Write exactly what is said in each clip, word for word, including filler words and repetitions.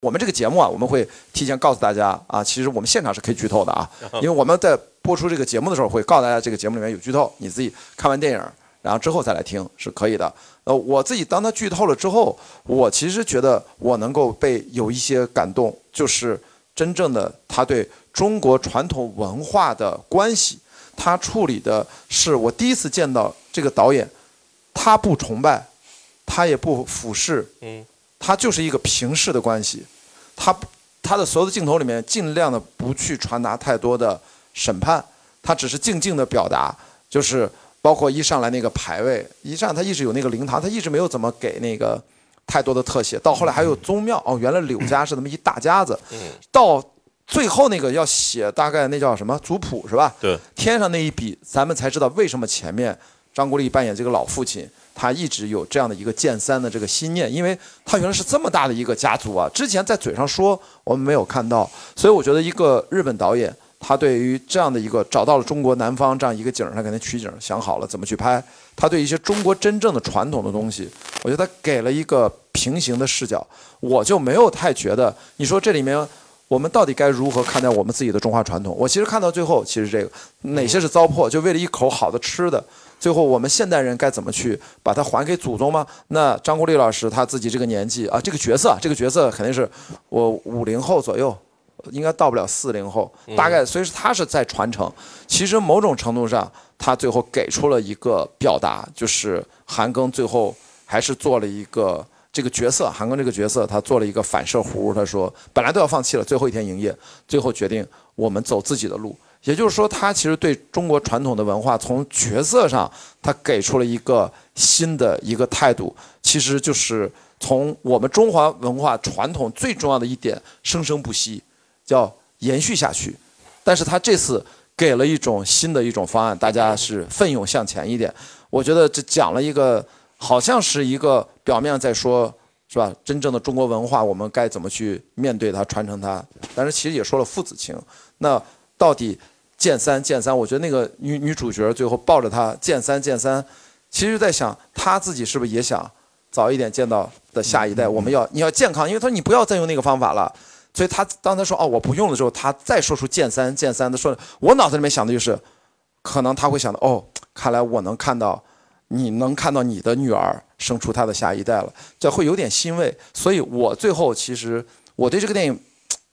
我们这个节目啊，我们会提前告诉大家啊，其实我们现场是可以剧透的啊，因为我们在播出这个节目的时候会告诉大家这个节目里面有剧透，你自己看完电影然后之后再来听是可以的。呃，我自己当他剧透了之后，我其实觉得我能够被有一些感动，就是真正的他对中国传统文化的关系，他处理的是我第一次见到这个导演，他不崇拜，他也不俯视，嗯，他就是一个平视的关系。他他的所有的镜头里面尽量的不去传达太多的审判，他只是静静的表达，就是包括一上来那个牌位，一上他一直有那个灵堂，他一直没有怎么给那个太多的特写，到后来还有宗庙，哦，原来柳家是那么一大家子，到最后那个要写大概那叫什么族谱是吧？对，添上那一笔，咱们才知道为什么前面张国立扮演这个老父亲，他一直有这样的一个见三的这个心念，因为他原来是这么大的一个家族啊，之前在嘴上说我们没有看到，所以我觉得一个日本导演，他对于这样的一个找到了中国南方这样一个景，他肯定取景想好了怎么去拍，他对一些中国真正的传统的东西，我觉得他给了一个平行的视角，我就没有太觉得你说这里面我们到底该如何看待我们自己的中华传统。我其实看到最后，其实这个哪些是糟粕，就为了一口好的吃的，最后我们现代人该怎么去把它还给祖宗吗？那张国立老师他自己这个年纪啊，这个角色，这个角色肯定是我五零后左右，应该到不了四零后，大概，所以他是在传承。其实某种程度上，他最后给出了一个表达，就是韩庚最后还是做了一个这个角色，韩庚这个角色他做了一个反射弧，他说本来都要放弃了，最后一天营业，最后决定我们走自己的路。也就是说，他其实对中国传统的文化，从角色上，他给出了一个新的一个态度，其实就是从我们中华文化传统最重要的一点生生不息，叫延续下去。但是他这次给了一种新的一种方案，大家是奋勇向前一点。我觉得这讲了一个，好像是一个表面在说，是吧？真正的中国文化，我们该怎么去面对它、传承它？但是其实也说了父子情。那到底剑三剑三，我觉得那个女女主角最后抱着他剑三剑三，其实在想她自己是不是也想早一点见到的下一代？我们要你要健康，因为她说你不要再用那个方法了。所以她当她说哦我不用了之后，她再说出剑三剑三的说，我脑子里面想的就是，可能她会想到哦，看来我能看到，你能看到你的女儿生出她的下一代了，这会有点欣慰。所以我最后其实我对这个电影。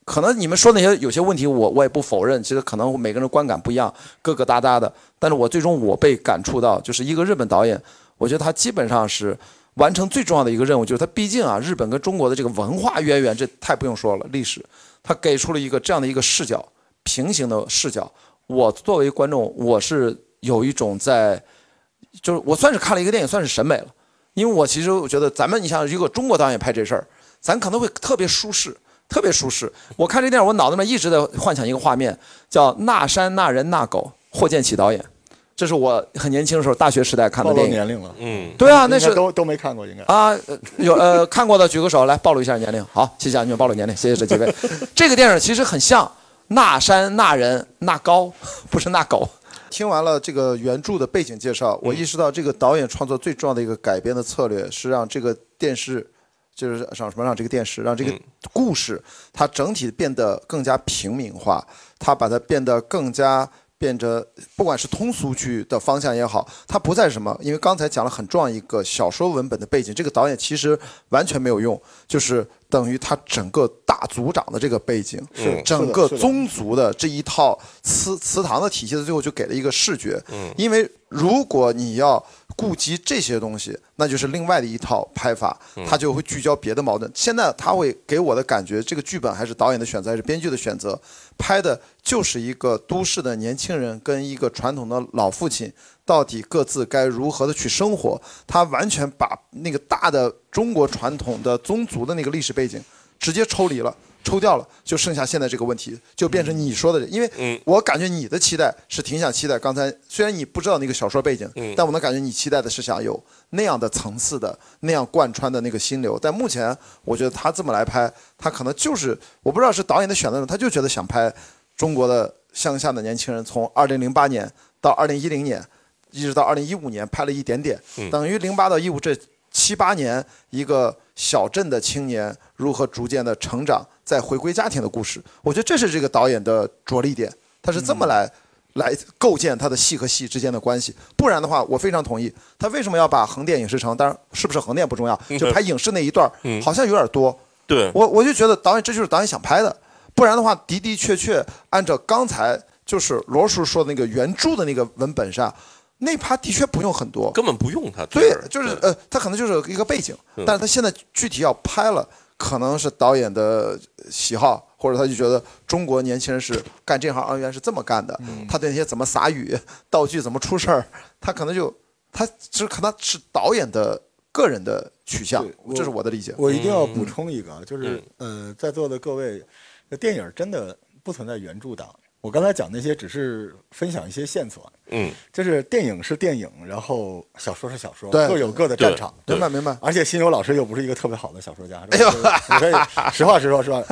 可能你们说那些有些问题我我也不否认，其实可能每个人观感不一样，疙疙瘩瘩的，但是我最终我被感触到，就是一个日本导演，我觉得他基本上是完成最重要的一个任务，就是他毕竟啊日本跟中国的这个文化渊源，这太不用说了，历史他给出了一个这样的一个视角，平行的视角。我作为观众，我是有一种在，就是我算是看了一个电影，算是审美了，因为我其实我觉得咱们你像如果中国导演拍这事儿，咱可能会特别舒适。特别舒适。我看这电影，我脑子里面一直在幻想一个画面，叫那山那人那狗，霍建起导演，这是我很年轻的时候大学时代看的电影。暴露年龄了，嗯，对啊，那是都都没看过应该啊，有呃看过的举个手来，暴露一下年龄。好，谢谢啊，你们暴露年龄，谢谢这几位。这个电影其实很像那山那人那高，不是那狗。听完了这个原著的背景介绍，我意识到这个导演创作最重要的一个改编的策略是让这个电视。就是让什么让这个电视让这个故事它整体变得更加平民化，它把它变得更加变着，不管是通俗剧的方向也好，它不再什么，因为刚才讲了很重要一个小说文本的背景，这个导演其实完全没有用，就是等于他整个大族长的这个背景，嗯、整个宗族的这一套祠祠堂的体系的最后就给了一个视觉，嗯、因为如果你要。顾及这些东西，那就是另外的一套拍法，他就会聚焦别的矛盾。现在他会给我的感觉，这个剧本还是导演的选择，还是编剧的选择，拍的就是一个都市的年轻人跟一个传统的老父亲到底各自该如何的去生活。他完全把那个大的中国传统的宗族的那个历史背景直接抽离了。抽掉了，就剩下现在这个问题，就变成你说的，因为我感觉你的期待是挺想期待。刚才虽然你不知道那个小说背景，但我能感觉你期待的是想有那样的层次的、那样贯穿的那个心流。但目前我觉得他这么来拍，他可能就是我不知道是导演的选择，他就觉得想拍中国的乡下的年轻人，从二零零八年到二零一零年，一直到二零一五年拍了一点点，等于零八到一五这。七八年一个小镇的青年如何逐渐的成长，再回归家庭的故事。我觉得这是这个导演的着力点，他是这么来、嗯、来构建他的戏和戏之间的关系。不然的话，我非常同意他为什么要把横店影视城，当然是不是横店不重要，就拍影视那一段、嗯、好像有点多。对，我我就觉得导演这就是导演想拍的，不然的话的的确确按照刚才就是罗叔说的那个原著的那个文本上，那趴的确不用很多，根本不用它。对，就是呃，它可能就是一个背景，嗯、但是它现在具体要拍了，可能是导演的喜好，或者他就觉得中国年轻人是干这行，原来是这么干的。嗯、他对那些怎么撒雨、道具怎么出事儿，他可能就他只可能是导演的个人的取向，这是我的理解。我一定要补充一个，就是呃，在座的各位，电影真的不存在原著党。我刚才讲那些只是分享一些线索，嗯，就是电影是电影，然后小说是小说，各有各的战场，明白明白。而且辛友老师又不是一个特别好的小说家，哎呦，所以实话实说是吧？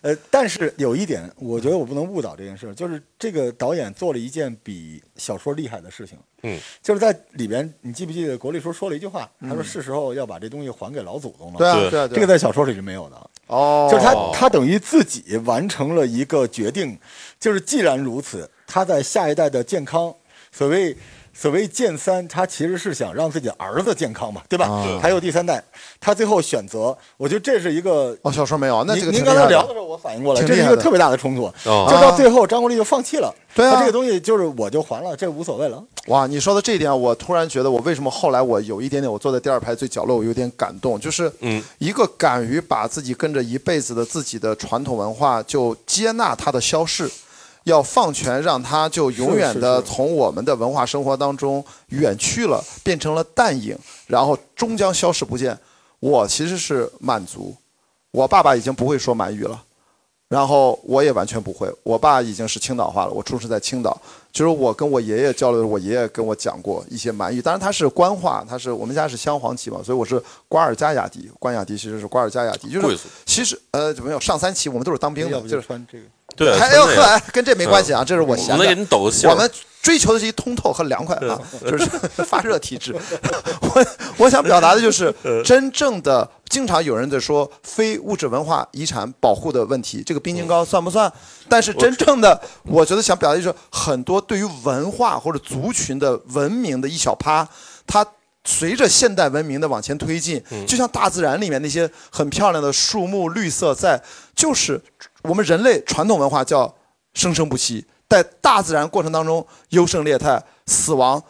呃，但是有一点，我觉得我不能误导这件事，就是这个导演做了一件比小说厉害的事情，嗯，就是在里边，你记不记得国立叔说了一句话，他说是时候要把这东西还给老祖宗了，对啊对啊，这个在小说里是没有的。哦、oh, ，就是他，他等于自己完成了一个决定，就是既然如此，他在下一代的健康，所谓所谓健三，他其实是想让自己的儿子健康嘛，对吧？哦、还有第三代，他最后选择，我觉得这是一个哦，小说没有，那这个您刚才聊的时候我反应过来，这是一个特别大的冲突，哦、就到最后张国立就放弃了，对啊，他这个东西就是我就还了，这无所谓了。哇，你说的这一点，我突然觉得我为什么后来我有一点点，我坐在第二排最角落，我有点感动，就是嗯，一个敢于把自己跟着一辈子的自己的传统文化就接纳它的消逝。要放权让它就永远的从我们的文化生活当中远去了，变成了淡影，然后终将消失不见。我其实是满族，我爸爸已经不会说满语了，然后我也完全不会，我爸已经是青岛话了，我出生在青岛，就是我跟我爷爷交流，我爷爷跟我讲过一些满语，当然他是官话，他是我们家是镶黄旗嘛，所以我是瓜尔佳雅迪，瓜雅迪其实是瓜尔佳雅迪，就是其实呃没有上三旗，我们都是当兵的，就是穿这个。对，还有来跟这没关系啊，这是我闲的。我们追求的是一通透和凉快啊，就是发热体质。我我想表达的就是，真正的经常有人在说非物质文化遗产保护的问题，这个冰晶糕算不算？但是真正的，我觉得想表达就是，很多对于文化或者族群的文明的一小趴，它。随着现代文明的往前推进，就像大自然里面那些很漂亮的树木、绿色在，就是我们人类传统文化叫生生不息，在大自然过程当中优胜劣汰，死亡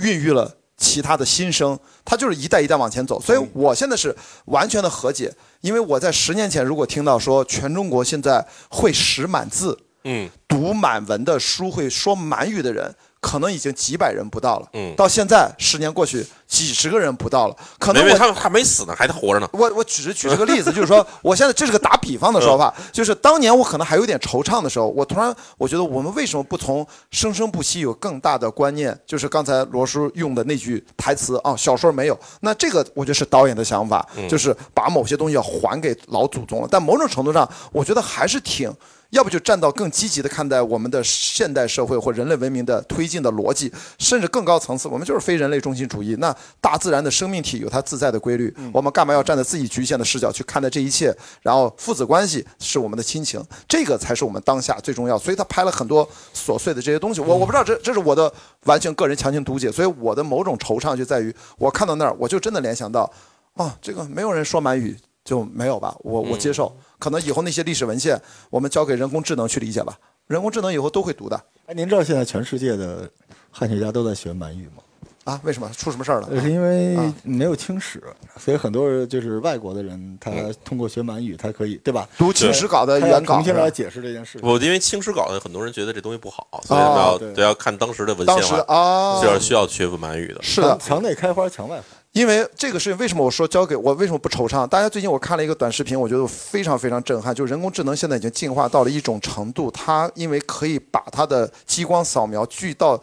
孕育了其他的新生，它就是一代一代往前走。所以我现在是完全的和解，因为我在十年前如果听到说全中国现在会识满字、嗯、读满文的书、会说满语的人可能已经几百人不到了，嗯，到现在十年过去，几十个人不到了，可能我没没他还没死呢，还活着呢。我我只是举这个例子，就是说，我现在这是个打比方的说法，就是当年我可能还有点惆怅的时候，我突然我觉得我们为什么不从生生不息有更大的观念？就是刚才罗叔用的那句台词啊，小说没有，那这个我觉得是导演的想法，就是把某些东西要还给老祖宗了。但某种程度上，我觉得还是挺。要不就站到更积极的看待我们的现代社会或人类文明的推进的逻辑，甚至更高层次，我们就是非人类中心主义。那大自然的生命体有它自在的规律，我们干嘛要站在自己局限的视角去看待这一切？然后父子关系是我们的亲情，这个才是我们当下最重要。所以他拍了很多琐碎的这些东西，我我不知道这这是我的完全个人强行读解，所以我的某种惆怅就在于我看到那儿，我就真的联想到，啊，这个没有人说满语。就没有吧，我我接受，可能以后那些历史文献，我们交给人工智能去理解吧。人工智能以后都会读的。哎，您知道现在全世界的汉学家都在学满语吗？啊，为什么？出什么事儿了？是因为没有清史，所以很多人就是外国的人，他通过学满语，他可以对吧？读清史稿的原稿，重新来解释这件事。我因为清史稿很多人觉得这东西不好，所以要都要看当时的文献话，啊，就是需要学满语的。是的，墙内开花墙外花。因为这个事情，为什么我说交给我为什么不惆怅？大家最近我看了一个短视频，我觉得非常非常震撼，就是人工智能现在已经进化到了一种程度，它因为可以把它的激光扫描锯到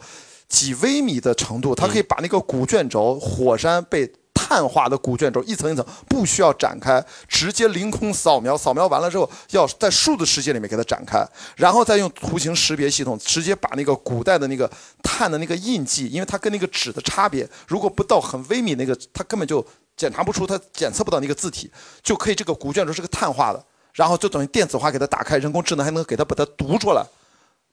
几微米的程度，它可以把那个古卷轴火山被碳化的古卷轴一层一层不需要展开，直接凌空扫描，扫描完了之后要在数字世界里面给它展开，然后再用图形识别系统直接把那个古代的那个碳的那个印记，因为它跟那个纸的差别，如果不到很微米那个，它根本就检查不出它检测不到那个字体，就可以这个古卷轴是个碳化的，然后就等于电子化给它打开，人工智能还能给它把它读出来，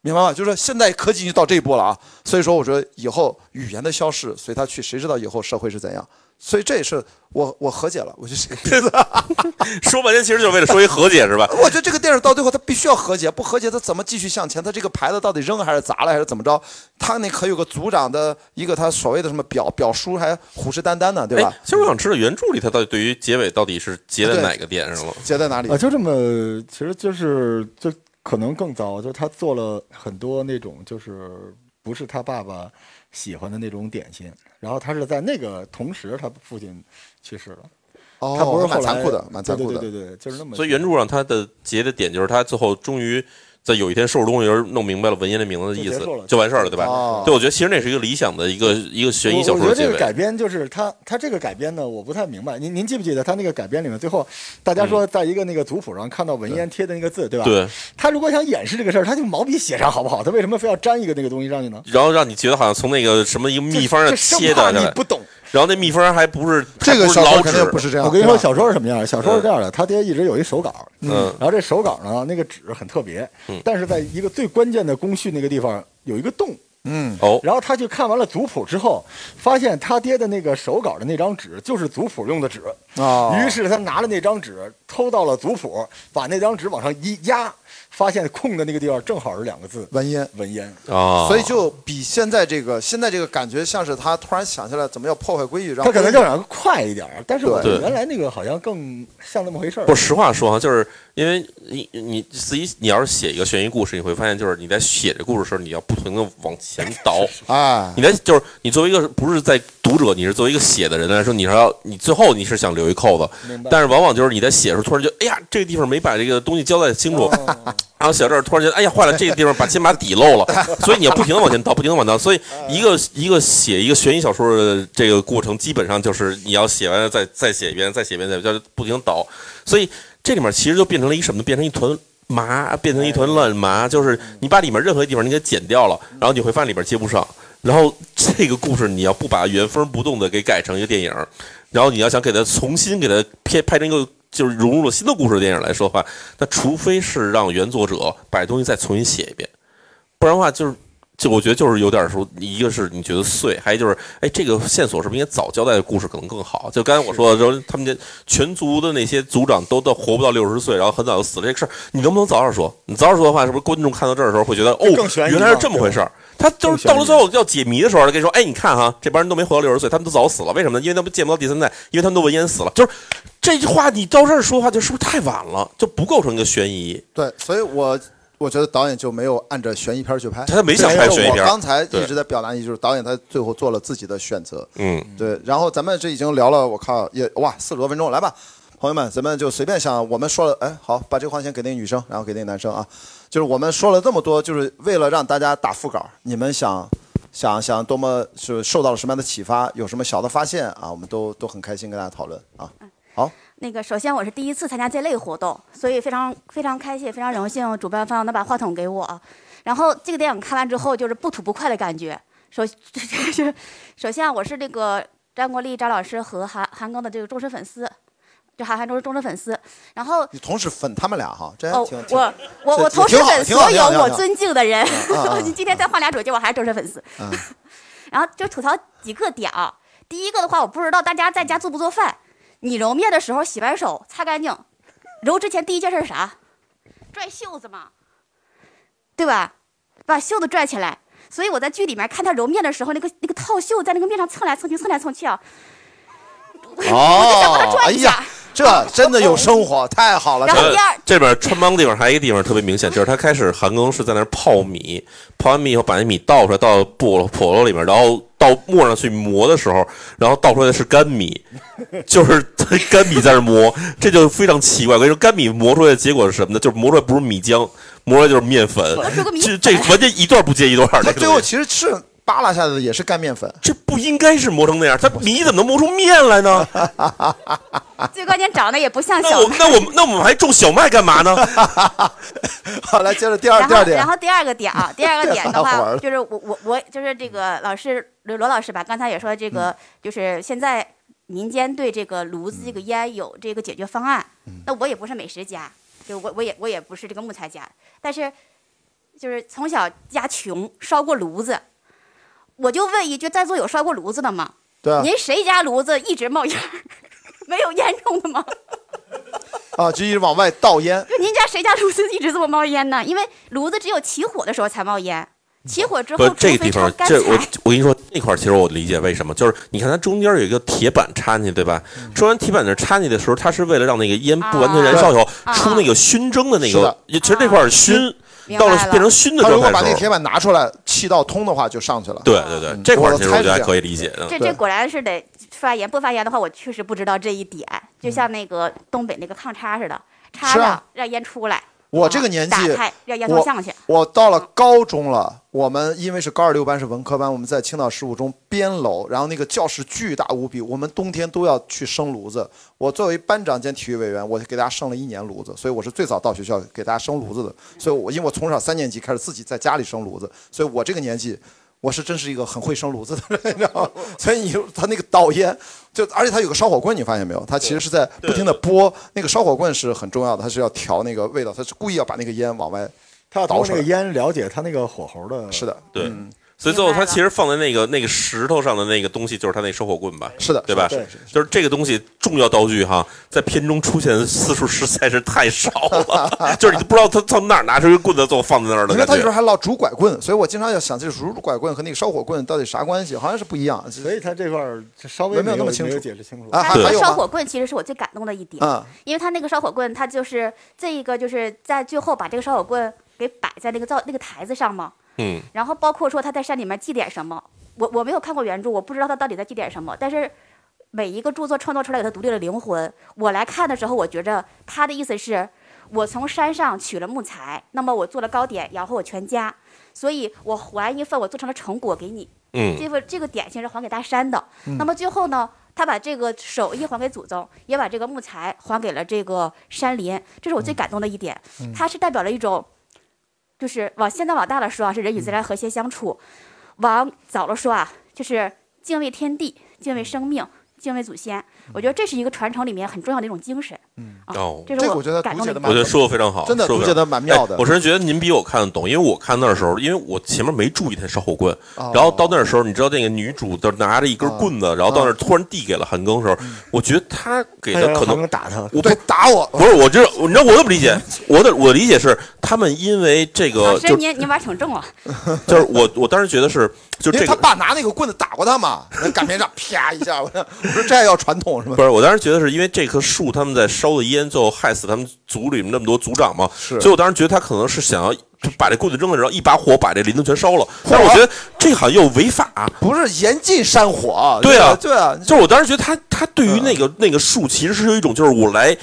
明白吗？就是说现在科技就到这一步了啊，所以说我说以后语言的消逝随它去，谁知道以后社会是怎样？所以这也是我我和解了，我就是这个说半天其实就是为了说一和解是吧？我觉得这个电影到最后它必须要和解，不和解它怎么继续向前？它这个牌子到底扔还是砸了还是怎么着？他那可有个组长的一个他所谓的什么表表叔还虎视眈眈呢，对吧？其实我想知道原著里他到底对于结尾到底是结在哪个点上了？结在哪里啊？就这么，其实就是就可能更糟，就是他做了很多那种就是不是他爸爸喜欢的那种点心，然后他是在那个同时，他父亲去世了。哦，他不是蛮残酷的，蛮残酷的，对对 对, 对，就是那么。所以原著上他的结的点就是他最后终于在有一天收拾东西时候弄明白了文言的名字的意思，就, 就完事儿了，对吧？哦、对，我觉得其实那是一个理想的一个一个悬疑小说的结尾。我觉得这个改编就是他他这个改编呢，我不太明白。您您记不记得他那个改编里面，最后大家说在一个那个族谱上看到文言贴的那个字，嗯、对吧？对。他如果想掩饰这个事儿，他就毛笔写上好不好？他为什么非要粘一个那个东西上去呢？然后让你觉得好像从那个什么一个秘方上切的，你不懂。然后那秘方还不是这个小说肯定不是这样。我跟你说，小说是什么样的？小说是这样的，他爹一直有一手稿，嗯，然后这手稿呢，那个纸很特别，嗯，但是在一个最关键的工序那个地方有一个洞，嗯，哦，然后他去看完了族谱之后，发现他爹的那个手稿的那张纸就是族谱用的纸啊，于是他拿了那张纸偷到了族谱，把那张纸往上一压。发现空的那个地方正好是两个字，文烟，文烟啊，所以就比现在这个现在这个感觉像是他突然想起来怎么要破坏规矩，然后他可能要想快一点，但是我原来那个好像更像那么回事儿。不，实话说哈，就是因为你你自己你要是写一个悬疑故事，你会发现就是你在写这故事的时候，你要不停的往前倒啊，你在就是你作为一个不是在读者，你是作为一个写的人来说，你是要你最后你是想留一扣子，但是往往就是你在写的时候突然就哎呀这个地方没把这个东西交代清楚。哦然后小这儿突然觉得，哎呀，坏了，这个地方把先把底漏了，所以你要不停的往前倒，不停的往前倒。所以一个一个写一个悬疑小说的这个过程，基本上就是你要写完了再再写一遍，再写一遍，再就是不停倒。所以这里面其实就变成了一什么？变成一团麻，变成一团乱麻。就是你把里面任何地方你给剪掉了，然后你会发现里面接不上。然后这个故事你要不把原封不动的给改成一个电影，然后你要想给它重新给它拍拍成一个。就是融入了新的故事的电影来说的话，那除非是让原作者把东西再重新写一遍，不然的话就是，就我觉得就是有点说，一个是你觉得碎，还有就是，哎，这个线索是不是应该早交代的故事可能更好？就刚才我说的，他们家全族的那些族长都到活不到六十岁，然后很早就死了，这个事儿你能不能早点说？你早点说的话，是不是观众看到这儿的时候会觉得，哦，原来是这么回事儿？他就是到了最后要解谜的时候，他跟你说：“哎，你看哈，这帮人都没活到六十岁，他们都早死了，为什么呢？因为他们见不到第三代，因为他们都文言死了。”就是这句话，你到这儿说的话，就是不是太晚了，就不构成一个悬疑？对，所以我我觉得导演就没有按照悬疑片去拍，他没想拍悬疑片。我刚才一直在表达，就是导演他最后做了自己的选择。嗯，对。然后咱们这已经聊了，我靠，也哇四十多分钟，来吧，朋友们，咱们就随便想，我们说了，哎，好，把这个话先给那个女生，然后给那个男生啊。就是我们说了这么多，就是为了让大家打腹稿。你们想，想想多么是受到了什么样的启发，有什么小的发现啊？我们都都很开心跟大家讨论啊。好，那个首先我是第一次参加这类活动，所以非常非常开心，非常荣幸主办方能把话筒给我。然后这个电影看完之后，就是不吐不快的感觉。首就是首先我是这个张国立张老师和韩韩庚的这个忠实粉丝。就韩寒都是忠实粉丝，然后你同时粉他们俩哈，这哦，我我我同时粉所有我尊敬的人。你今天再换俩主角，我还是忠实粉丝。嗯、然后就吐槽几个点啊，第一个的话，我不知道大家在家做不做饭，你揉面的时候洗完手擦干净，揉之前第一件事是啥？拽袖子嘛，对吧？把袖子拽起来。所以我在剧里面看他揉面的时候，那个那个套袖在那个面上蹭来蹭去，蹭来蹭去啊。哦，我就想把它拽一下。哎这真的有生活，太好了。然后第二，这边穿帮地方还有一个地方特别明显，就是他开始韩庚是在那儿泡米，泡完米以后把那米倒出来到笸箩里面，然后到磨上去磨的时候，然后倒出来的是干米，就是干米在这磨，这就非常奇怪。我跟你说，干米磨出来的结果是什么呢？就是磨出来不是米浆，磨出来就是面粉。这这完全一段不接一段。他最后其实是。扒拉下的也是干面粉，这不应该是磨成那样，它米怎么能磨出面来呢？最关键长得也不像小麦。那我们那我们那我们还种小麦干嘛呢？好，来接着第二第二点。然后第二个点啊，第二个点的话，就是我我我就是这个老师罗老师吧，刚才也说这个、嗯、就是现在民间对这个炉子这个烟有这个解决方案，那我也不是美食家，就我我也我也不是这个木材家，但是就是从小家穷，烧过炉子，我就问一句，在座有烧过炉子的吗？对啊，您谁家炉子一直冒烟？没有烟囱的吗？啊，就一直往外倒烟。就您家谁家炉子一直这么冒烟呢？因为炉子只有起火的时候才冒烟。起火之后，不，这个地方，这我我跟你说，那块其实我理解为什么，就是你看它中间有一个铁板插进去，对吧？中间铁板那插进去的时候，它是为了让那个烟不完全燃烧以后、啊、出那个熏蒸的那个，啊、其实这块熏到了变成熏的状态的时候，它如果把那铁板拿出来，气道通的话就上去了。对对对，嗯、这块其实我觉得还可以理解的。这这果然是得发言，不发言的话，我确实不知道这一点。就像那个东北那个炕插似的，插上、啊、让烟出来。我这个年纪，我我到了高中了。我们因为是高二六班是文科班，我们在青岛十五中编楼，然后那个教室巨大无比，我们冬天都要去生炉子。我作为班长兼体育委员，我给大家生了一年炉子，所以我是最早到学校给大家生炉子的。所以我因为我从小三年级开始自己在家里生炉子，所以我这个年纪，我是真是一个很会生炉子的人，你知道吗？所以你他那个导烟，就而且他有个烧火棍，你发现没有？他其实是在不停的拨那个烧火棍是很重要的，他是要调那个味道，他是故意要把那个烟往外，他要倒那个烟，了解他那个火候的。是的，对。嗯、所以最后他其实放在那个那个石头上的那个东西，就是他那烧火棍吧？是的，对吧？对，是是是就是这个东西重要道具哈，在片中出现的次数实在是太少了，就是你不知道他从哪儿拿出一个棍子，最后放在那儿了。因为他有时候还老拄拐棍，所以我经常要想，这拄拐棍和那个烧火棍到底啥关系？好像是不一样。所以他这块稍微没有那么清楚解释清楚。啊，还有烧火棍其实是我最感动的一点，嗯、因为他那个烧火棍，他就是这一个就是在最后把这个烧火棍给摆在那个灶那个台子上嘛，嗯，然后包括说他在山里面祭奠什么，我我没有看过原著，我不知道他到底在祭奠什么，但是每一个著作创作出来有他独立的灵魂。我来看的时候，我觉着他的意思是我从山上取了木材，那么我做了糕点，养活我全家，所以我还一份我做成了成果给你，嗯，这份这个点心是还给大山的，嗯、那么最后呢，他把这个手艺还给祖宗，也把这个木材还给了这个山林，这是我最感动的一点。嗯嗯、它是代表了一种。就是往现在往大了说啊，是人与自然和谐相处；往早了说啊，就是敬畏天地、敬畏生命、敬畏祖先。我觉得这是一个传承里面很重要的一种精神。嗯，哦，这个我觉得读解的，我觉得说的非常好，真的读解的蛮妙的。我是觉得您比我看得懂，因为我看那时候，因为我前面没注意他烧火棍，然后到那时候，你知道那个女主就拿着一根棍子，然后到那突然递给了韩庚的时候，我觉得他给的可能打他，我不打我，不是我这，你知道我怎么理解？我的我理解是他们因为这个，就您您玩挺重啊，就是我我当时觉得是，就这个他爸拿那个棍子打过他嘛，擀面杖啪一下，我说我说这还要传统。不是，我当时觉得是因为这棵树他们在烧的烟，最后害死他们族里面那么多族长嘛，所以我当时觉得他可能是想要把这棍子扔了，然后一把火把这林子全烧了。但是我觉得这好像又违法，不是严禁山火。对啊，对啊，就是我当时觉得他他对于那个、嗯、那个树其实是有一种就是我来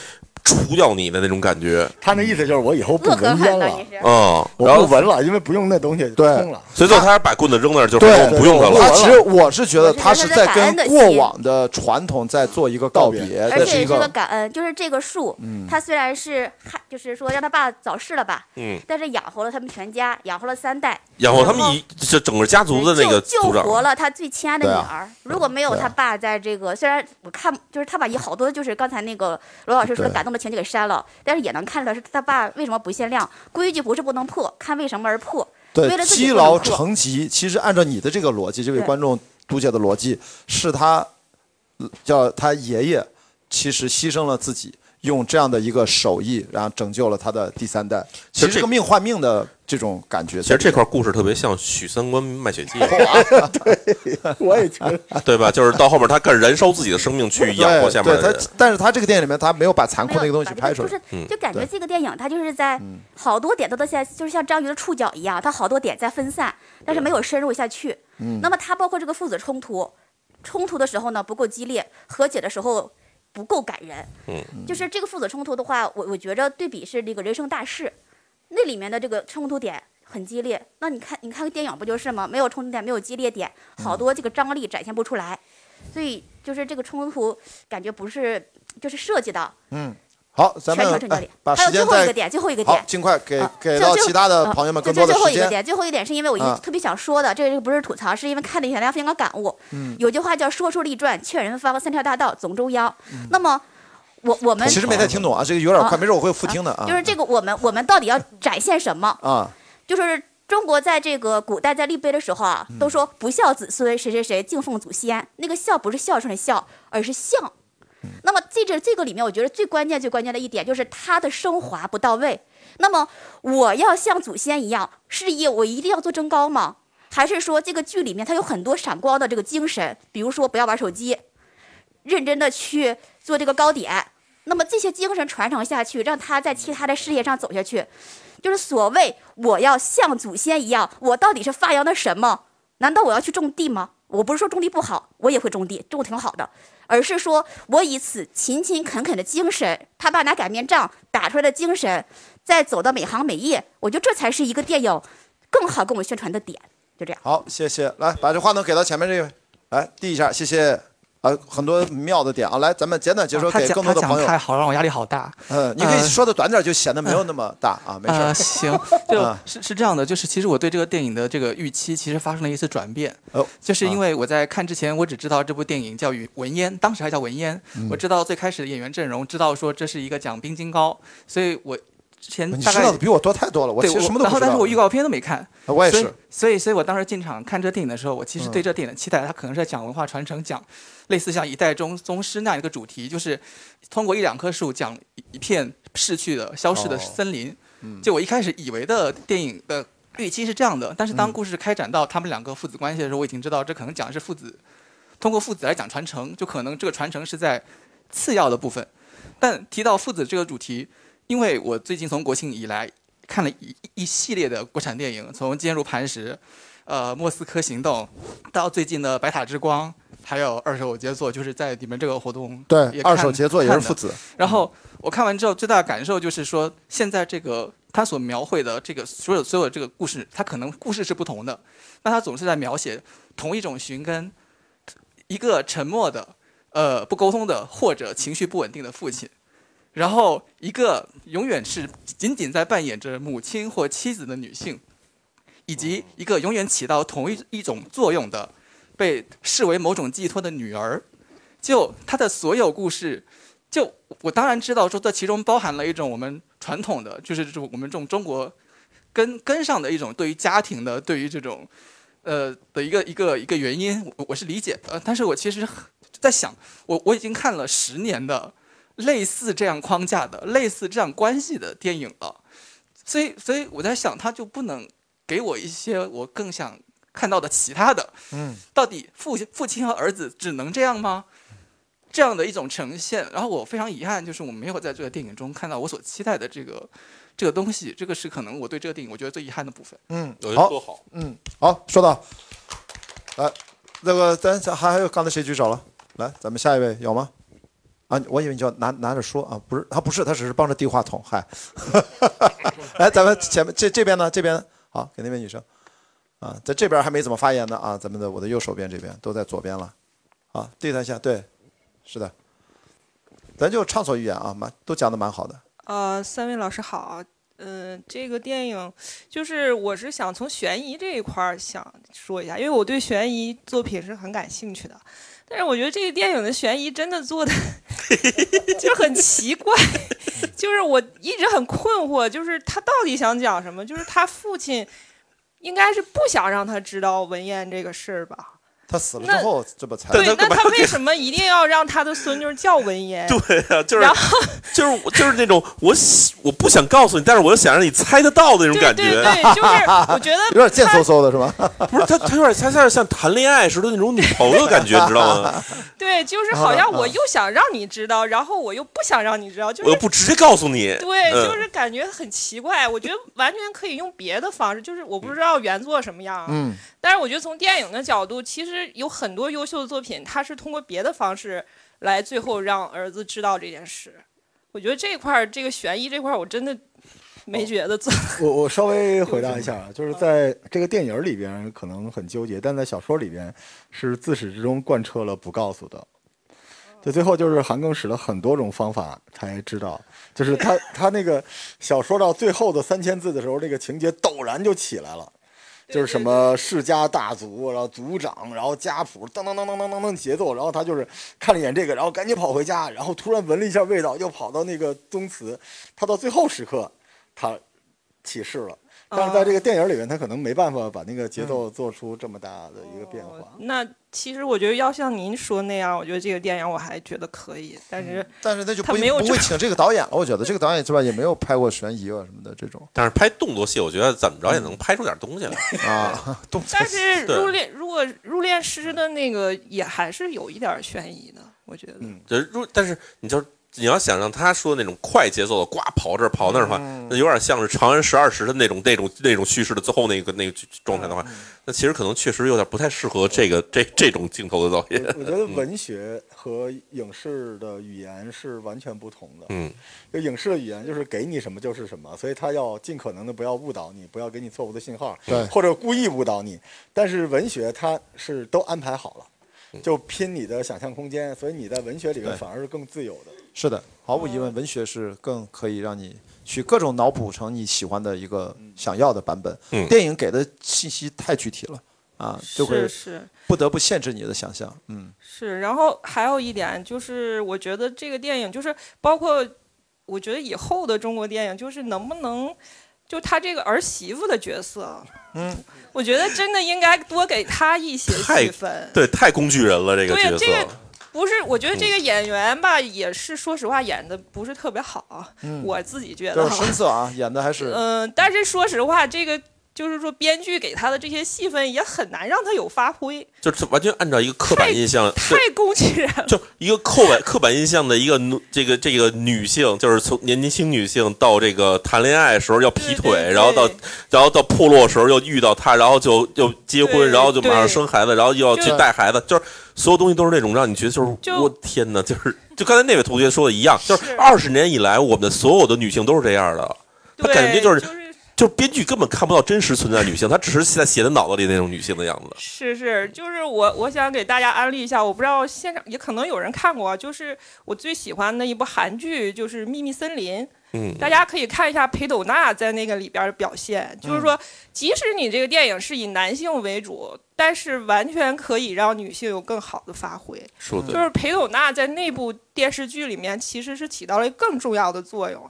除掉你的那种感觉，他那意思就是我以后不闻烟了，嗯，我不闻了，因为不用那东西，对，所以最后他把棍子扔那儿，就说我不用它了。他其实我是觉得他是在跟过往的传统在做一个告别，而且是个感恩。就是这个树，他虽然是就是说让他爸早逝了吧，嗯，但是养活了他们全家，养活了三代，养活他们一这整个家族的那个救活了他最亲爱的女儿。如果没有他爸在这个，虽然我看就是他把有好多就是刚才那个罗老师说的感动。情就给删了，但是也能看出来是他爸为什么不限量。规矩不是不能破，看为什么而破。对，为了积劳成疾。其实按照你的这个逻辑，这位观众读解的逻辑，是他叫他爷爷，其实牺牲了自己，用这样的一个手艺，然后拯救了他的第三代。其实这个命换命的这种感觉，其实这块故事特别像许三观卖血记。对，我也觉得，对吧？就是到后面他开始燃烧自己的生命去养活下面的人。对，他但是他这个电影里面他没有把残酷那个东西拍出来，就是就感觉这个电影他就是在好多点都在现，就是像章鱼的触角一样，他好多点在分散，但是没有深入下去。嗯，那么他包括这个父子冲突，冲突的时候呢不够激烈，和解的时候不够感人。嗯，就是这个父子冲突的话，我我觉着对比是这个人生大事。那里面的这个冲突点很激烈，那你看，你看个电影不就是吗？没有冲突点，没有激烈点，好多这个张力展现不出来，所以就是这个冲突感觉不是就是设计的。嗯，好，咱们把时间再还有最后一个点，最后一个点，尽快给给到其他的朋友们更多的时间。最后一个点，最后一点是因为我一特别想说的，这个不是吐槽，是因为看了一条非常感悟。嗯，有句话叫“说出立传，劝人方，三条大道总中央”。那么。我我们其实没太听懂啊，这个有点快，没事我会复听的啊。就是这个，我们我们到底要展现什么啊？就是中国在这个古代在立碑的时候啊，都说不孝子孙谁谁谁敬奉祖先，那个孝不是孝顺的孝，而是像。那么这这这个里面，我觉得最关键最关键的一点就是他的升华不到位。那么我要像祖先一样，事业我一定要做增高吗？还是说这个剧里面它有很多闪光的这个精神，比如说不要玩手机，认真的去做这个糕点，那么这些精神传承下去，让他在其他的事业上走下去，就是所谓我要像祖先一样，我到底是发扬的什么？难道我要去种地吗？我不是说种地不好，我也会种地，种挺好的，而是说我以此勤勤恳恳的精神，他爸拿擀面杖打出来的精神，再走到每行每业，我觉得这才是一个电影更好跟我们宣传的点，就这样。好，谢谢，来把这话筒给到前面这位，来递一下，谢谢。啊，很多妙的点啊！来，咱们简短结说给更多的朋友。啊、他讲他讲太好，让我压力好大。嗯，你可以说的短点，就显得没有那么大、呃、啊。没事、呃。行，就是是这样的，就是其实我对这个电影的这个预期，其实发生了一次转变。哦。就是因为我在看之前，我只知道这部电影叫《文烟》，当时还叫《文烟》嗯。我知道最开始的演员阵容，知道说这是一个讲冰晶糕，所以我之前大概你知道的比我多太多了。我其实什么都不知道。然后，但是我预告片都没看。啊、我也是。所以，所以我当时进场看这电影的时候，我其实对这电影的期待，它可能是在讲文化传承，讲。类似像一代宗宗师那样一个主题，就是通过一两棵树讲一片逝去的消失的森林、哦嗯、就我一开始以为的电影的预期是这样的，但是当故事开展到他们两个父子关系的时候、嗯、我已经知道这可能讲的是父子，通过父子来讲传承，就可能这个传承是在次要的部分。但提到父子这个主题，因为我最近从国庆以来看了 一, 一系列的国产电影，从《坚如磐石》呃，《莫斯科行动》到最近的《白塔之光》，还有二手杰作，就是在你们这个活动对二手杰作也是父子。然后我看完之后最大的感受就是说，现在这个他所描绘的这个所有所有这个故事，他可能故事是不同的，那他总是在描写同一种寻根，一个沉默的呃不沟通的或者情绪不稳定的父亲，然后一个永远是仅仅在扮演着母亲或妻子的女性，以及一个永远起到同一一种作用的被视为某种寄托的女儿。就她的所有故事，就我当然知道说这其中包含了一种我们传统的，就是我们这种中国根根上的一种对于家庭的对于这种呃的一个一个一个原因，我是理解的。但是我其实在想，我我已经看了十年的类似这样框架的类似这样关系的电影了，所以所以我在想，它就不能给我一些我更想看到的其他的。嗯，到底父父亲和儿子只能这样吗？这样的一种呈现。然后我非常遗憾，就是我没有在这个电影中看到我所期待的这个这个东西，这个是可能我对这个电影我觉得最遗憾的部分。嗯，我觉得多好。嗯，好，说到来，那个咱还还有刚才谁举手了？来，咱们下一位有吗？啊，我以为你就要拿拿着说啊，不是，他不是，他只是帮着递话筒。嗨，来，咱们前面这这边呢，这边呢。好，给那边女生，啊，在这边还没怎么发言呢啊，咱们的我的右手边这边都在左边了，啊，对他一下，对，是的，咱就畅所欲言啊，蛮都讲的蛮好的。呃，三位老师好，嗯、呃，这个电影就是我是想从悬疑这一块想说一下，因为我对悬疑作品是很感兴趣的，但是我觉得这个电影的悬疑真的做的就很奇怪。就是我一直很困惑，就是他到底想讲什么？就是他父亲应该是不想让他知道文彦这个事儿吧？他死了之后，这不才对？那他为什么一定要让他的孙女叫文彦？对啊，就是，然后就是就是那种我我不想告诉你，但是我又想让你猜得到的那种感觉。对对对，就是我觉得有点贱嗖嗖的是吧？不是，他他有点像像像谈恋爱似的那种女朋友感觉，知道吗？对，就是好像我又想让你知道，然后我又不想让你知道，就是我又不直接告诉你。对，就是感觉很奇怪。我觉得完全可以用别的方式，就是我不知道原作什么样，嗯，但是我觉得从电影的角度，其实。有很多优秀的作品，他是通过别的方式来最后让儿子知道这件事。我觉得这块这个悬疑这块我真的没觉得做、哦、我我稍微回答一下啊，就是在这个电影里边可能很纠结，但在小说里边是自始至终贯彻了不告诉的。就最后就是韩庚使了很多种方法才知道，就是他他那个小说到最后的三千字的时候，这个情节陡然就起来了，就是什么世家大族，然后族长，然后家谱，噔噔噔噔噔噔噔节奏，然后他就是看了一眼这个，然后赶紧跑回家，然后突然闻了一下味道，又跑到那个宗祠，他到最后时刻他起事了。但是在这个电影里面，他可能没办法把那个节奏做出这么大的一个变化。嗯哦、那其实我觉得要像您说那样，我觉得这个电影我还觉得可以，但是、嗯、但是他就不没有不会请这个导演了。我觉得这个导演是吧，也没有拍过悬疑啊什么的这种。但是拍动作戏，我觉得怎么着也能拍出点东西来、嗯、啊。动作戏但是入殓如果入殓师的那个也还是有一点悬疑的，我觉得。嗯，这入但是你就。你要想让他说那种快节奏的，呱跑这儿跑那儿的话，那有点像是《长安十二时》的那种、那种、那种叙事的最后那个那个状态的话，那其实可能确实有点不太适合这个这这种镜头的导演。我觉得文学和影视的语言是完全不同的。嗯，就影视的语言就是给你什么就是什么，所以他要尽可能的不要误导你，不要给你错误的信号，对，或者故意误导你。但是文学它是都安排好了。就拼你的想象空间，所以你在文学里面反而是更自由的。是的，毫无疑问，文学是更可以让你去各种脑补成你喜欢的一个想要的版本。嗯、电影给的信息太具体了啊，就会不得不限制你的想象。嗯，是。然后还有一点就是，我觉得这个电影就是包括，我觉得以后的中国电影就是能不能。就他这个儿媳妇的角色，嗯，我觉得真的应该多给他一些戏份。对，太工具人了这个角色。对，这个不是，我觉得这个演员吧，嗯、也是说实话演的不是特别好，嗯、我自己觉得。就是深色啊，演的还是。嗯、呃，但是说实话，这个就是说编剧给他的这些戏份也很难让他有发挥。就是完全按照一个刻板印象，太, 太工具人了。就一个刻板刻板印象的一个这个这个女性，就是从年轻女性到这个谈恋爱的时候要劈腿，对对对然后到然后到破落的时候又遇到他，然后就又结婚，然后就马上生孩子，然后又要去带孩子，就是所有东西都是那种让你觉得就是我天哪，就是就刚才那位同学说的一样，就是二十年以来我们的所有的女性都是这样的，她感觉就是。就是就是编剧根本看不到真实存在女性，她只是现在写在脑子里那种女性的样子。是是，就是我我想给大家安利一下，我不知道现场也可能有人看过，就是我最喜欢的一部韩剧就是《秘密森林》。嗯，大家可以看一下裴斗娜在那个里边的表现，就是说，即使你这个电影是以男性为主，但是完全可以让女性有更好的发挥。说的，就是裴斗娜在那部电视剧里面其实是起到了更重要的作用。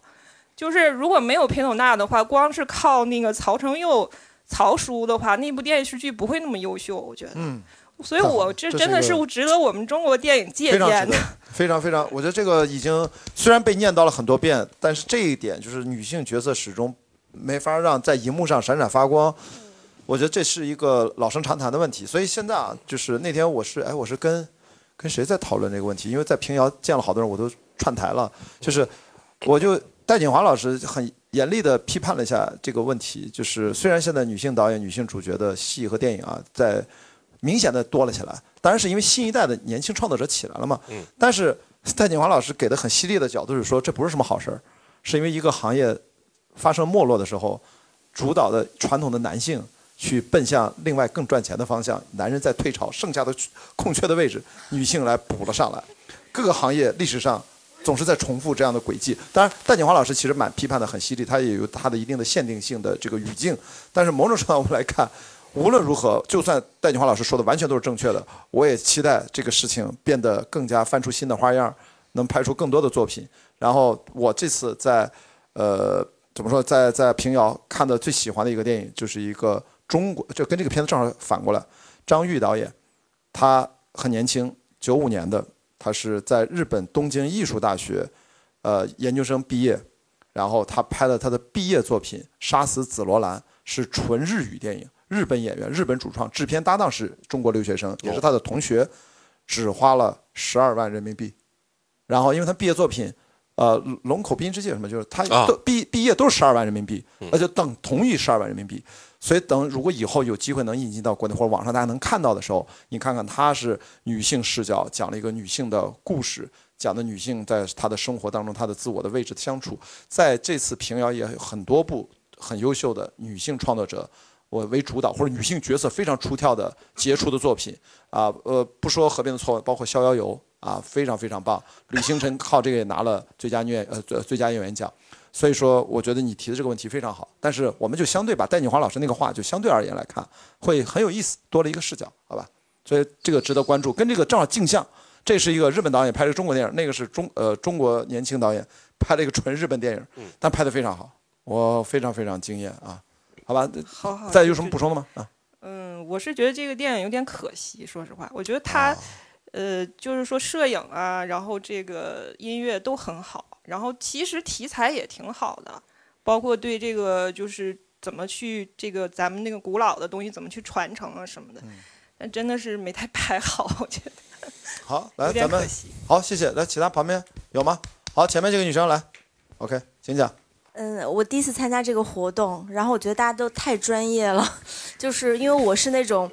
就是如果没有裴斗娜的话，光是靠那个曹承佑、曹叔的话，那部电视剧不会那么优秀，我觉得。嗯。所以我这真的是值得我们中国电影借鉴的。非常非常，我觉得这个已经虽然被念叨了很多遍，但是这一点就是女性角色始终没法让在荧幕上闪闪发光。嗯、我觉得这是一个老生常谈的问题。所以现在啊，就是那天我是哎，我是跟跟谁在讨论这个问题？因为在平遥见了好多人，我都串台了。就是我就。戴锦华老师很严厉地批判了一下这个问题，就是虽然现在女性导演、女性主角的戏和电影啊，在明显的多了起来，当然是因为新一代的年轻创作者起来了嘛。嗯。但是戴锦华老师给的很犀利的角度是说，这不是什么好事儿，是因为一个行业发生没落的时候，主导的传统的男性去奔向另外更赚钱的方向，男人在退潮，剩下的空缺的位置，女性来补了上来，各个行业历史上。总是在重复这样的轨迹。当然，戴锦华老师其实蛮批判的，很犀利，他也有他的一定的限定性的这个语境。但是某种程度上我们来看，无论如何，就算戴锦华老师说的完全都是正确的，我也期待这个事情变得更加翻出新的花样，能拍出更多的作品。然后我这次在，呃，怎么说，在在平遥看的最喜欢的一个电影，就是一个中国，就跟这个片子正好反过来，张裕导演，他很年轻，九五年的。他是在日本东京艺术大学，呃，研究生毕业，然后他拍了他的毕业作品《杀死紫罗兰》，是纯日语电影，日本演员、日本主创，制片搭档是中国留学生，也是他的同学，只花了十二万人民币。然后，因为他毕业作品，呃，龙口滨之介什么，就是他都毕毕业都是十二万人民币，那就等同于十二万人民币。所以等如果以后有机会能引进到国内或者网上大家能看到的时候，你看看她是女性视角讲了一个女性的故事，讲的女性在她的生活当中她的自我的位置相处。在这次平遥也有很多部很优秀的女性创作者我为主导，或者女性角色非常出挑的杰出的作品啊，呃，不说《河边的错》，包括《逍遥游》啊，非常非常棒。李星辰靠这个也拿了最佳女演呃最佳演员奖。所以说，我觉得你提的这个问题非常好，但是我们就相对把戴锦华老师那个话就相对而言来看，会很有意思，多了一个视角，好吧？所以这个值得关注，跟这个正好镜像。这是一个日本导演拍的中国电影，那个是中呃中国年轻导演拍了一个纯日本电影，但拍得非常好，我非常非常惊艳啊！好吧，好好，再有什么补充的吗？啊，嗯，我是觉得这个电影有点可惜，说实话，我觉得它，啊、呃，就是说摄影啊，然后这个音乐都很好，然后其实题材也挺好的，包括对这个就是怎么去这个咱们那个古老的东西怎么去传承啊什么的，嗯、但真的是没太拍好，我觉得。好，来咱们好，谢谢。来，其他旁边有吗？好，前面这个女生来 ，OK， 请讲。嗯，我第一次参加这个活动，然后我觉得大家都太专业了，就是因为我是那种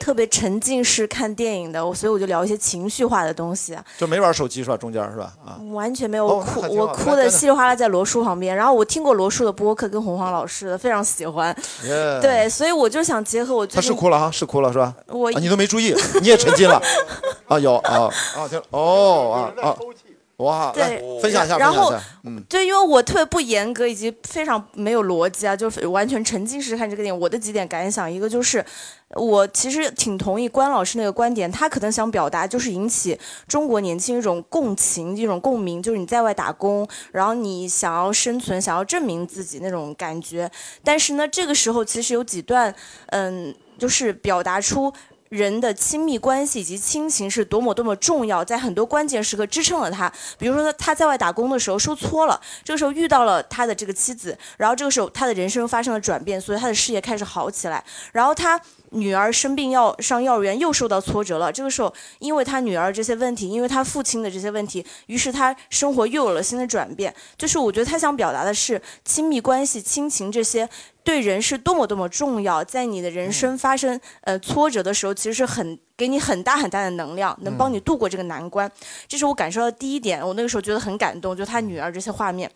特别沉浸式看电影的，所以我就聊一些情绪化的东西。就没玩手机是吧？中间是吧？啊，完全没有，我哭，我哭的稀里哗啦在罗叔旁边。然后我听过罗叔的播客跟洪荒老师的，非常喜欢。对，所以我就想结合我最近。他是哭了哈，是哭了是吧？我你都没注意，你也沉浸了。啊有啊啊听哦啊啊哇！对，分享一下，然后嗯，对，因为我特别不严格，以及非常没有逻辑啊，就是完全沉浸式看这个电影。我的几点感想，一个就是我其实挺同意关老师那个观点，他可能想表达就是引起中国年轻一种共情、一种共鸣，就是你在外打工，然后你想要生存、想要证明自己那种感觉。但是呢，这个时候其实有几段，嗯，就是表达出。人的亲密关系以及亲情是多么多么重要，在很多关键时刻支撑了他。比如说他在外打工的时候说错了，这个时候遇到了他的这个妻子，然后这个时候他的人生发生了转变，所以他的事业开始好起来。然后他女儿生病要上幼儿园，又受到挫折了。这个时候，因为他女儿这些问题，因为他父亲的这些问题，于是他生活又有了新的转变。就是我觉得他想表达的是亲密关系、亲情这些。对人是多么多么重要，在你的人生发生呃挫折的时候，其实是很给你很大很大的能量，能帮你度过这个难关。这是我感受到的第一点，我那个时候觉得很感动，就他女儿这些画面。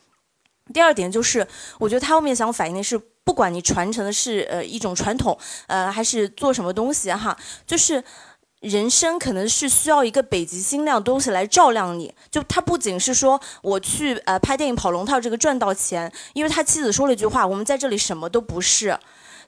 第二点就是，我觉得他后面想反映的是，不管你传承的是呃一种传统，呃还是做什么东西哈，就是。人生可能是需要一个北极星那样东西来照亮你，就他不仅是说我去呃拍电影跑龙套这个赚到钱，因为他妻子说了一句话，我们在这里什么都不是，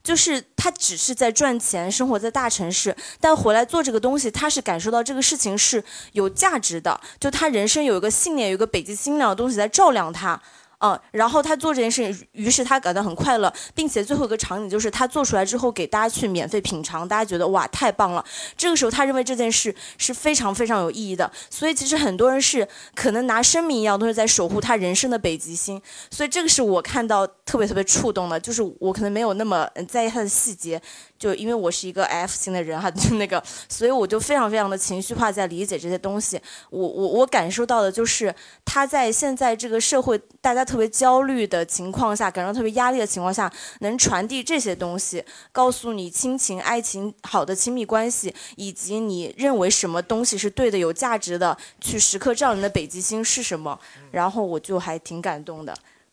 就是他只是在赚钱，生活在大城市，但回来做这个东西，他是感受到这个事情是有价值的，就他人生有一个信念，有一个北极星那样的东西在照亮他。嗯，然后他做这件事情，于是他感到很快乐，并且最后一个场景就是他做出来之后给大家去免费品尝，大家觉得哇太棒了。这个时候他认为这件事是非常非常有意义的，所以其实很多人是可能拿生命一样都是在守护他人生的北极星。所以这个是我看到特别特别触动的，就是我可能没有那么在意他的细节，就因为我是一个 F 型的人哈，就那个，所以我就非常非常的情绪化在理解这些东西。我我我感受到的就是他在现在这个社会大家特别焦虑的情况下，感到特别压力的情况下，能传递这些东西，告诉你亲情、爱情、好的亲密关系，以及你认为什么东西是对的、有价值的，去时刻照亮你的北极星是什么。然后我就还挺感动的。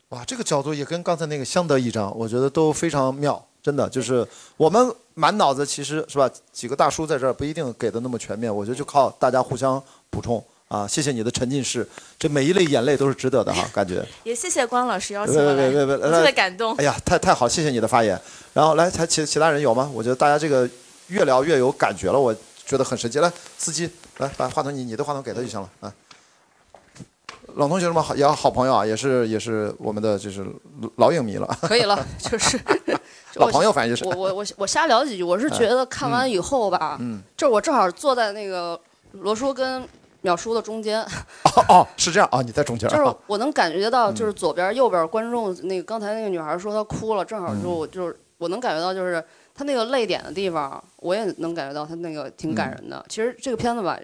哇，这个角度也跟刚才那个相得益彰，我觉得都非常妙。真的就是我们满脑子其实是吧，几个大叔在这儿不一定给的那么全面，我觉得就靠大家互相补充啊。谢谢你的沉浸式，这每一类眼泪都是值得的哈，感觉也谢谢光老师邀请我来，特别感动。哎呀，太太好，谢谢你的发言。然后来，还其其他人有吗？我觉得大家这个越聊越有感觉了，我觉得很神奇。来，司机，来把话筒，你你的话筒给他就行了啊。老同学们好，也好朋友啊，也是也是我们的就是老影迷了。可以了，就是老朋友，反正就是我我我我瞎聊几句。我是觉得看完以后吧，嗯，就是我正好坐在那个罗叔跟淼叔的中间。哦哦，是这样啊，你在中间。就是我能感觉到，就是左边右边观众那个刚才那个女孩说她哭了，正好就就是我能感觉到，就是她那个泪点的地方，我也能感觉到她那个挺感人的。其实这个片子吧。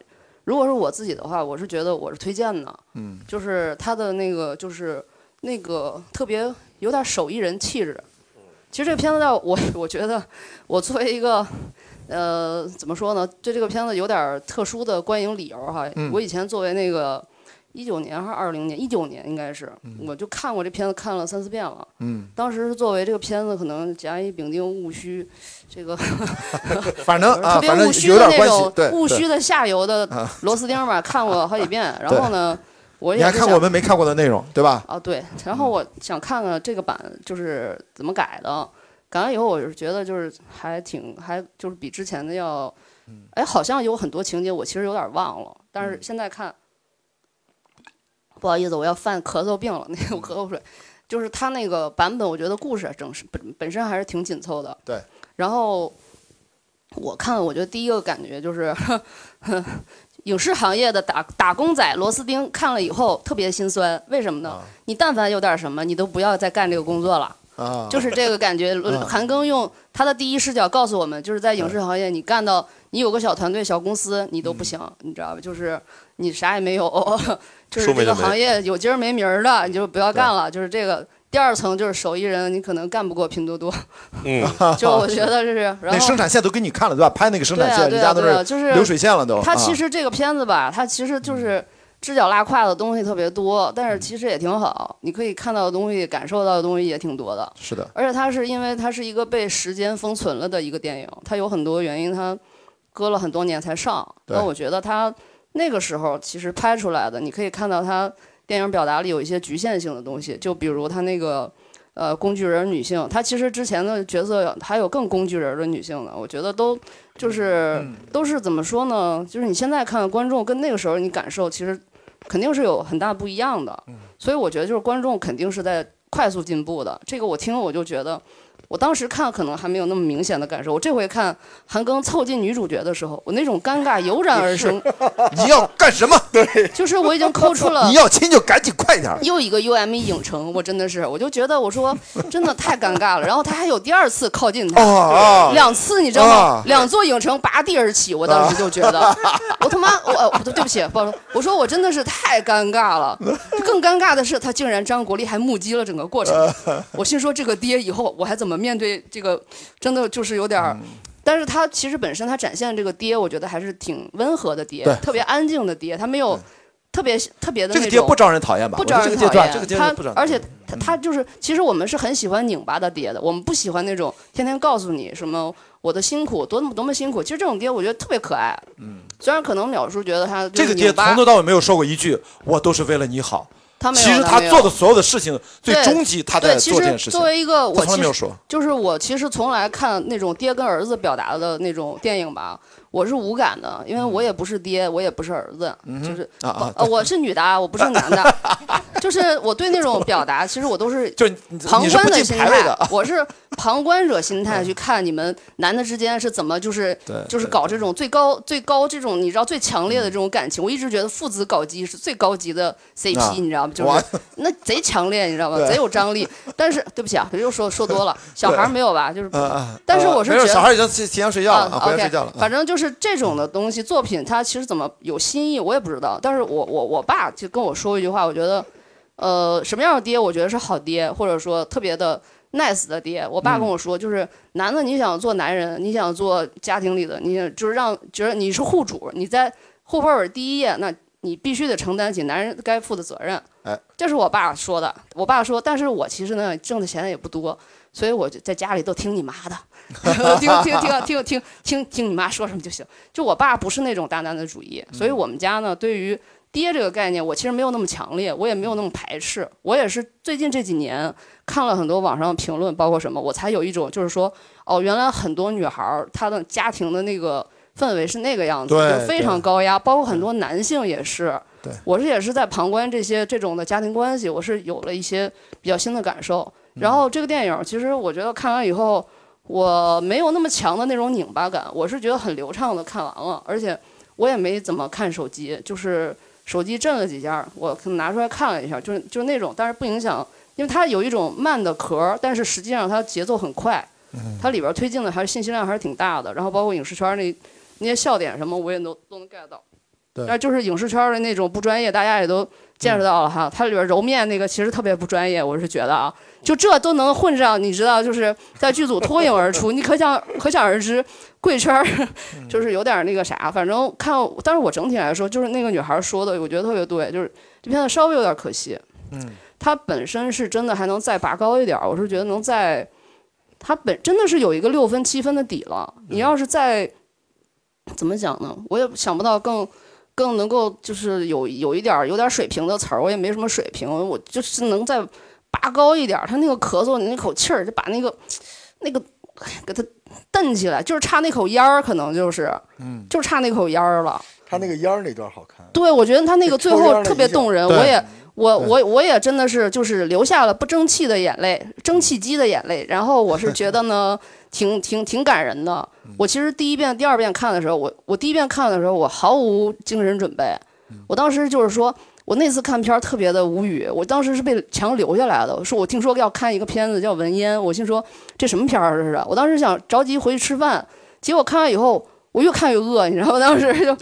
如果是我自己的话，我是觉得我是推荐的，嗯，就是他的那个就是那个特别有点手艺人气质。其实这个片子让我我觉得我作为一个呃怎么说呢，对这个片子有点特殊的观影理由哈。嗯、我以前作为那个一九年还是二零年，一九年应该是，嗯、我就看过这片子，看了三四遍了。嗯，当时是作为这个片子可能甲乙丙丁戊戌，这个反正特别戊戌的那种戊戌的下游的螺丝钉吧，啊、看过好几遍。然后呢，我也你还看过我们没看过的内容，对吧？啊，对。然后我想看看这个版就是怎么改的，改完以后我是觉得就是还挺还就是比之前的要，哎，好像有很多情节我其实有点忘了，但是现在看。嗯，不好意思，我要犯咳嗽病了。那个咳嗽水，就是他那个版本，我觉得故事正是本本身还是挺紧凑的。对。然后我看，我觉得第一个感觉就是，呵呵影视行业的打打工仔螺丝钉看了以后特别心酸。为什么呢？啊、你但凡有点什么，你都不要再干这个工作了。啊。就是这个感觉。啊、韩庚用他的第一视角告诉我们，就是在影视行业，你干到你有个小团队、小公司，你都不行，嗯、你知道吧？就是你啥也没有。就是这个行业有今儿没名儿的，你就不要干了。就是这个第二层就是手艺人，你可能干不过拼多多。嗯，就我觉得这是。然后那生产线都给你看了对吧？拍那个生产线，人家都是流水线了都。它其实这个片子吧，它其实就是支脚拉胯的东西特别多，但是其实也挺好，你可以看到的东西、感受到的东西也挺多的。是的。而且它是因为它是一个被时间封存了的一个电影，它有很多原因，它搁了很多年才上。那我觉得它。那个时候其实拍出来的，你可以看到他电影表达里有一些局限性的东西，就比如他那个呃工具人女性，他其实之前的角色还有更工具人的女性呢，我觉得都就是都是怎么说呢？就是你现在看观众跟那个时候你感受其实肯定是有很大不一样的，所以我觉得就是观众肯定是在快速进步的。这个我听我就觉得。我当时看可能还没有那么明显的感受，我这回看韩庚凑近女主角的时候，我那种尴尬油然而生。你要干什么？对，就是我已经抠出了。你要亲就赶紧快点。又一个 U M E 影城，我真的是，我就觉得我说真的太尴尬了。然后他还有第二次靠近他，哦、两次你知道吗？哦、两座影城拔地而起，我当时就觉得，哦、我他妈我我对不起，不好意思，我说我真的是太尴尬了。更尴尬的是，他竟然张国立还目击了整个过程。哦、我心说这个爹以后我还怎么？面对这个真的就是有点、嗯、但是他其实本身他展现这个爹我觉得还是挺温和的爹，特别安静的爹，他没有特别特别的那种，这个爹不招人讨厌吧，不招人讨厌，这个阶段不招人讨厌，而且他、嗯、他就是其实我们是很喜欢拧巴的爹的，我们不喜欢那种天天告诉你什么我的辛苦多么多么辛苦，其实这种爹我觉得特别可爱。嗯，虽然可能淼叔觉得他这个爹从头到尾没有说过一句我都是为了你好，其实他做的所有的事情，最终极他在做这件事情。作为一个我从来没有说，就是我其实从来看那种爹跟儿子表达的那种电影吧，我是无感的，因为我也不是爹，我也不是儿子，就是我是女的，我不是男的，就是我对那种表达，其实我都是就是旁观的心态，我是旁观者心态去看你们男的之间是怎么就是就是搞这种最高最高这种你知道最强烈的这种感情，我一直觉得父子搞基是最高级的 C P， 你知道吗？就是那贼强烈，你知道吗？贼有张力。但是对不起啊，又说说多了，小孩没有吧？就是，但是我是觉得小孩已经提前睡觉了，回家睡觉了。反正就是这种的东西，作品它其实怎么有新意，我也不知道。但是我我我爸就跟我说一句话，我觉得，呃，什么样的爹，我觉得是好爹，或者说特别的 nice 的爹。我爸跟我说，就是男的你想做男人，你想做家庭里的，你就是让觉得你是户主，你在户口本第一页那。你必须得承担起男人该负的责任，哎，这是我爸说的。我爸说，但是我其实呢挣的钱也不多，所以我就在家里都听你妈的，听听听听听听听你妈说什么就行。就我爸不是那种大男子主义，所以我们家呢对于爹这个概念，我其实没有那么强烈，我也没有那么排斥。我也是最近这几年看了很多网上评论，包括什么，我才有一种就是说，哦，原来很多女孩她的家庭的那个。氛围是那个样子，就非常高压，包括很多男性也是。我是也是在旁观这些这种的家庭关系，我是有了一些比较新的感受。然后这个电影，其实我觉得看完以后，我没有那么强的那种拧巴感，我是觉得很流畅的看完了，而且我也没怎么看手机，就是手机震了几下，我拿出来看了一下，就是就是那种，但是不影响，因为它有一种慢的壳，但是实际上它节奏很快，它里边推进的还是信息量还是挺大的，然后包括影视圈那。那些笑点什么我也都都能 get 到，那就是影视圈的那种不专业，大家也都见识到了哈。它里边揉面那个其实特别不专业，我是觉得啊，就这都能混上，你知道，就是在剧组脱颖而出，你可想可想而知，贵圈就是有点那个啥，反正看，但是我整体来说，就是那个女孩说的，我觉得特别对，就是这片子稍微有点可惜。嗯，它本身是真的还能再拔高一点，我是觉得能再，它本真的是有一个六分七分的底了。你要是再怎么讲呢？我也想不到更更能够就是有有一点有点水平的词儿，我也没什么水平，我就是能再拔高一点。他那个咳嗽，你那口气儿就把那个那个。给他蹬起来，就是差那口烟儿，可能就是，嗯，就差那口烟儿了。他那个烟儿那段好看。对，我觉得他那个最后特别动人，我也，我我我也真的是就是流下了不争气的眼泪，蒸汽机的眼泪。然后我是觉得呢，挺挺挺感人的。我其实第一遍、第二遍看的时候，我我第一遍看的时候，我毫无精神准备。我当时就是说，我那次看片特别的无语，我当时是被强留下来的。我说我听说要看一个片子叫《文烟》，我心说这什么片儿似的。我当时想着急回去吃饭，结果看完以后我越看越饿，你知道吗？当时就，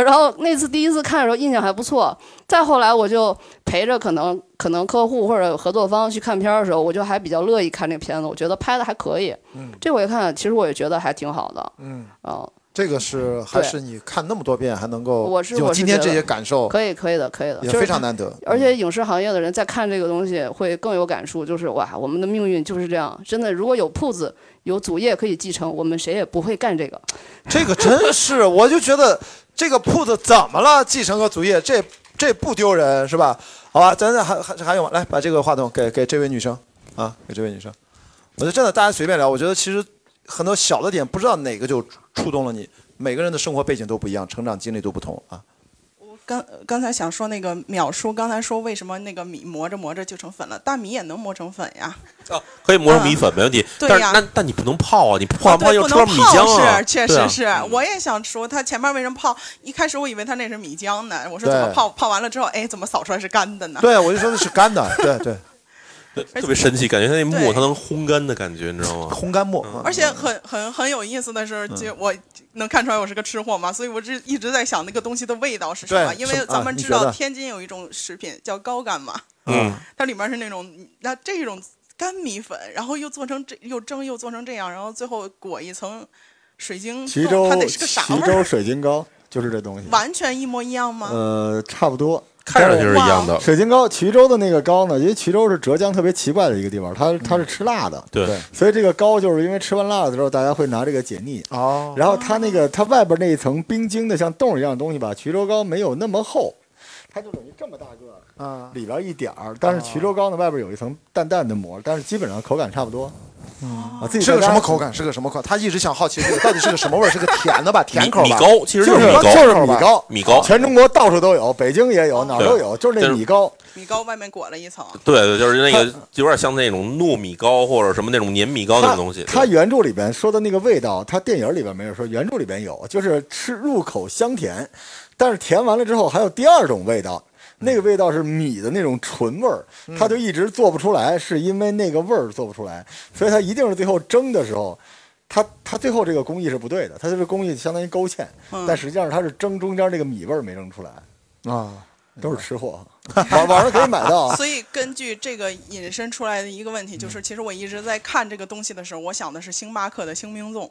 然后那次第一次看的时候印象还不错，再后来我就陪着可能可能客户或者合作方去看片的时候，我就还比较乐意看这片子，我觉得拍的还可以。嗯，这回看其实我也觉得还挺好的。嗯，啊。这个是还是你看那么多遍还能够有今天这些感受，可以可以的可以的，也非常难得。而且影视行业的人在看这个东西会更有感触，就是哇，我们的命运就是这样，真的。如果有铺子有祖业可以继承，我们谁也不会干这个。这个真是，我就觉得这个铺子怎么了？继承个祖业，这这不丢人是吧？好吧，咱还还还有吗？来把这个话筒给给这位女生啊，给这位女生。我觉得真的大家随便聊，我觉得其实。很多小的点不知道哪个就触动了你，每个人的生活背景都不一样，成长经历都不同啊。我刚刚才想说那个淼叔刚才说为什么那个米磨着磨着就成粉了，大米也能磨成粉呀。哦，可以磨成米粉没问题。对呀，但但你不能泡啊，你泡泡又成米浆啊。是，确实是。我也想说他前面为什么泡，一开始我以为他那是米浆呢，我说怎么泡泡完了之后，哎，怎么扫出来是干的呢？对，我就说那是干的，对对。特别神奇，感觉它那沫它能烘干的感觉，你知道吗？烘干沫。而且很很很有意思的是，就我能看出来我是个吃货嘛，所以我就一直在想那个东西的味道是什么，因为咱们知道天津有一种食品叫高干嘛，嗯，它里面是那种那这种干米粉，然后又做成这又蒸又做成这样，然后最后裹一层水晶，它得是个啥味儿？徐州水晶糕就是这东西，完全一模一样吗？呃，差不多。看上去是一样的。水晶糕，衢州的那个糕呢？因为衢州是浙江特别奇怪的一个地方，它它是吃辣的，嗯、对，对所以这个糕就是因为吃完辣的时候，大家会拿这个解腻。哦，然后它那个它外边那一层冰晶的像冻一样的东西吧，衢州糕没有那么厚，它就等于这么大个啊，里边一点儿。但是衢州糕呢，外边有一层淡淡的膜，但是基本上口感差不多。嗯，啊、自己是个什么口感？是个什么口感？他一直想好奇这个到底是个什么味儿？是个甜的吧？甜口吧？米糕，其实就是米糕，就是米糕，米糕，全中国到处都有，北京也有，哪儿都有，就是那米糕。米糕外面裹了一层。对对，就是那个有点像那种糯米糕或者什么那种粘米糕那种东西。它原著里边说的那个味道，它电影里边没有说，原著里边有，就是吃入口香甜，但是甜完了之后还有第二种味道。那个味道是米的那种醇味儿，它就一直做不出来，是因为那个味儿做不出来，所以它一定是最后蒸的时候，它它最后这个工艺是不对的，它就是工艺相当于勾芡，但实际上它是蒸中间那个米味儿没蒸出来啊，都是吃货。网网上可以买到、啊。所以根据这个引申出来的一个问题就是，其实我一直在看这个东西的时候，我想的是星巴克的星冰粽。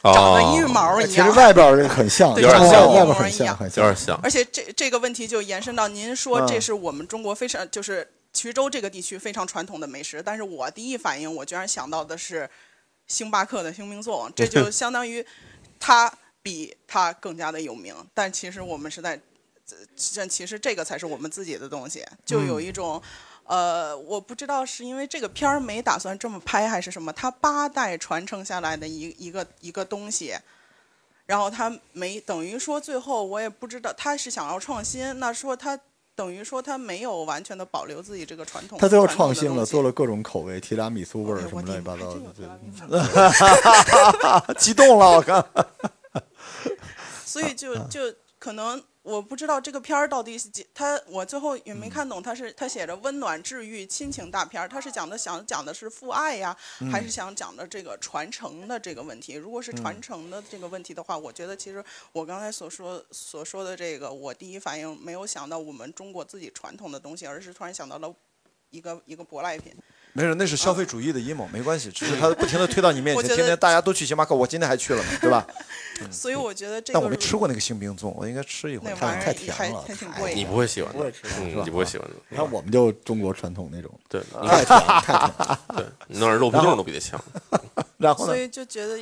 长得一毛一样，其实外边这很像，有点像，外边很像，很像，有点像。而且这这个问题就延伸到您说，这是我们中国非常就是衢州这个地区非常传统的美食，但是我第一反应我居然想到的是星巴克的星冰粽，这就相当于它比它更加的有名，但其实我们是在，其实这个才是我们自己的东西，就有一种。呃，我不知道是因为这个片儿没打算这么拍还是什么，它八代传承下来的一一个一个东西，然后它没等于说最后我也不知道它是想要创新，那说它等于说它没有完全的保留自己这个传统。它最后创新了，做了各种口味，提拉米苏味儿什么乱七八糟的，激动了我看。所以就就可能。我不知道这个片儿到底是他，我最后也没看懂，他是他写着温暖治愈亲情大片儿，他是讲的想讲的是父爱呀，还是想讲的这个传承的这个问题？如果是传承的这个问题的话，我觉得其实我刚才所说所说的这个，我第一反应没有想到我们中国自己传统的东西，而是突然想到了一个一个舶来品。没事，那是消费主义的阴谋，没关系，只是他不停的推到你面前，天天大家都去星巴克，我今天还去了嘛，对吧？嗯、所以我觉得这个，但我没吃过那个杏冰粽，我应该吃一回，太太甜了，你不会喜欢的，嗯，你不会喜欢的。那我们就中国传统那种，对，太甜了，太甜了，对，你那肉皮粽都比这强。然后呢？所以就觉得。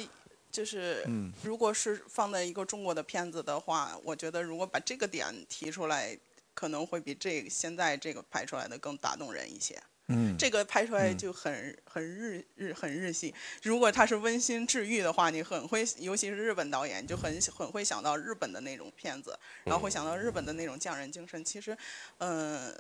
就是，如果是放在一个中国的片子的话，我觉得如果把这个点提出来，可能会比这个现在这个拍出来的更打动人一些。嗯，这个拍出来就很、嗯、很日日很日系。如果它是温馨治愈的话，你很会，尤其是日本导演，就很很会想到日本的那种片子，然后会想到日本的那种匠人精神。其实，嗯、呃，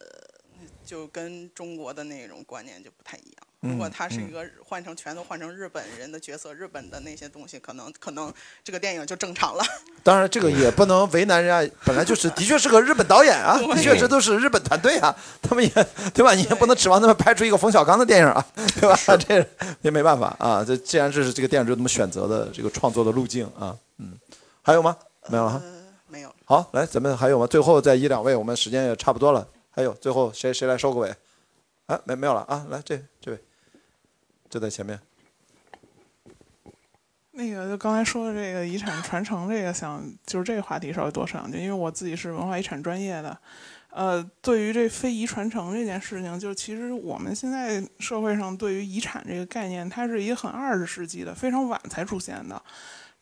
就跟中国的那种观念就不太一样。如果他是一个换成全都换成日本人的角色，日本的那些东西，可能可能这个电影就正常了。当然，这个也不能为难人家，本来就是，的确是个日本导演啊，的确这都是日本团队啊，他们也对吧？你也不能指望他们拍出一个冯小刚的电影啊，对吧？这也没办法啊，这既然这是这个电影就这么选择的这个创作的路径啊，嗯，还有吗？没有了、啊呃，没有。好，来，咱们还有吗？最后再一两位，我们时间也差不多了。还有，最后谁谁来收个尾？啊，没没有了啊，来这这位。就在前面。那个就刚才说的这个遗产传承，这个想就是这个话题稍微多说两句，因为我自己是文化遗产专业的。呃，对于这非遗传承这件事情，就其实我们现在社会上对于遗产这个概念，它是一个很二十世纪的，非常晚才出现的。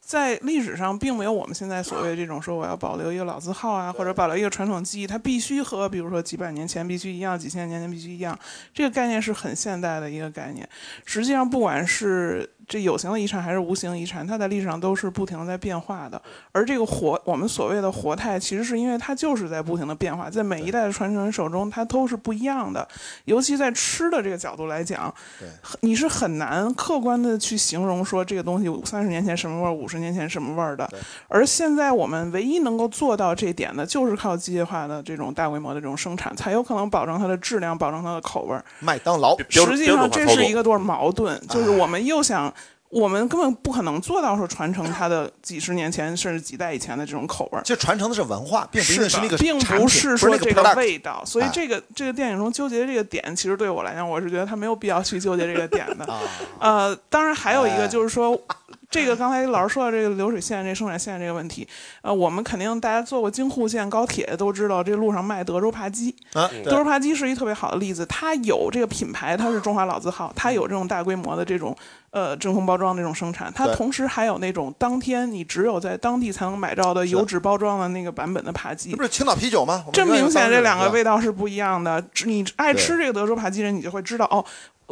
在历史上并没有我们现在所谓这种说我要保留一个老字号啊，或者保留一个传统技艺，它必须和比如说几百年前必须一样，几千年前必须一样，这个概念是很现代的一个概念。实际上不管是这有形的遗产还是无形遗产，它在历史上都是不停的在变化的。而这个活，我们所谓的活态，其实是因为它就是在不停的变化，在每一代的传承人手中，它都是不一样的。尤其在吃的这个角度来讲，你是很难客观的去形容说这个东西三十年前什么味儿，五十年前什么味儿的。而现在我们唯一能够做到这点的，就是靠机械化的这种大规模的这种生产，才有可能保证它的质量，保证它的口味。麦当劳，实际上这是一个多少矛盾，就是我们又想。我们根本不可能做到说传承它的几十年前甚至几代以前的这种口味儿，就传承的是文化，并不是那个，并不是说这个味道。所以这个这个电影中纠结这个点，其实对我来讲，我是觉得他没有必要去纠结这个点的。呃，当然还有一个就是说，这个刚才老师说到这个流水线、这个生产线这个问题，呃，我们肯定大家坐过京沪线高铁都知道，这路上卖德州扒鸡，德州扒鸡是一特别好的例子，它有这个品牌，它是中华老字号，它有这种大规模的这种。呃，真空包装那种生产，它同时还有那种当天你只有在当地才能买到的油脂包装的那个版本的扒鸡，这不是青岛啤酒吗？这明显这两个味道是不一样的。你爱吃这个德州扒鸡人，你就会知道哦。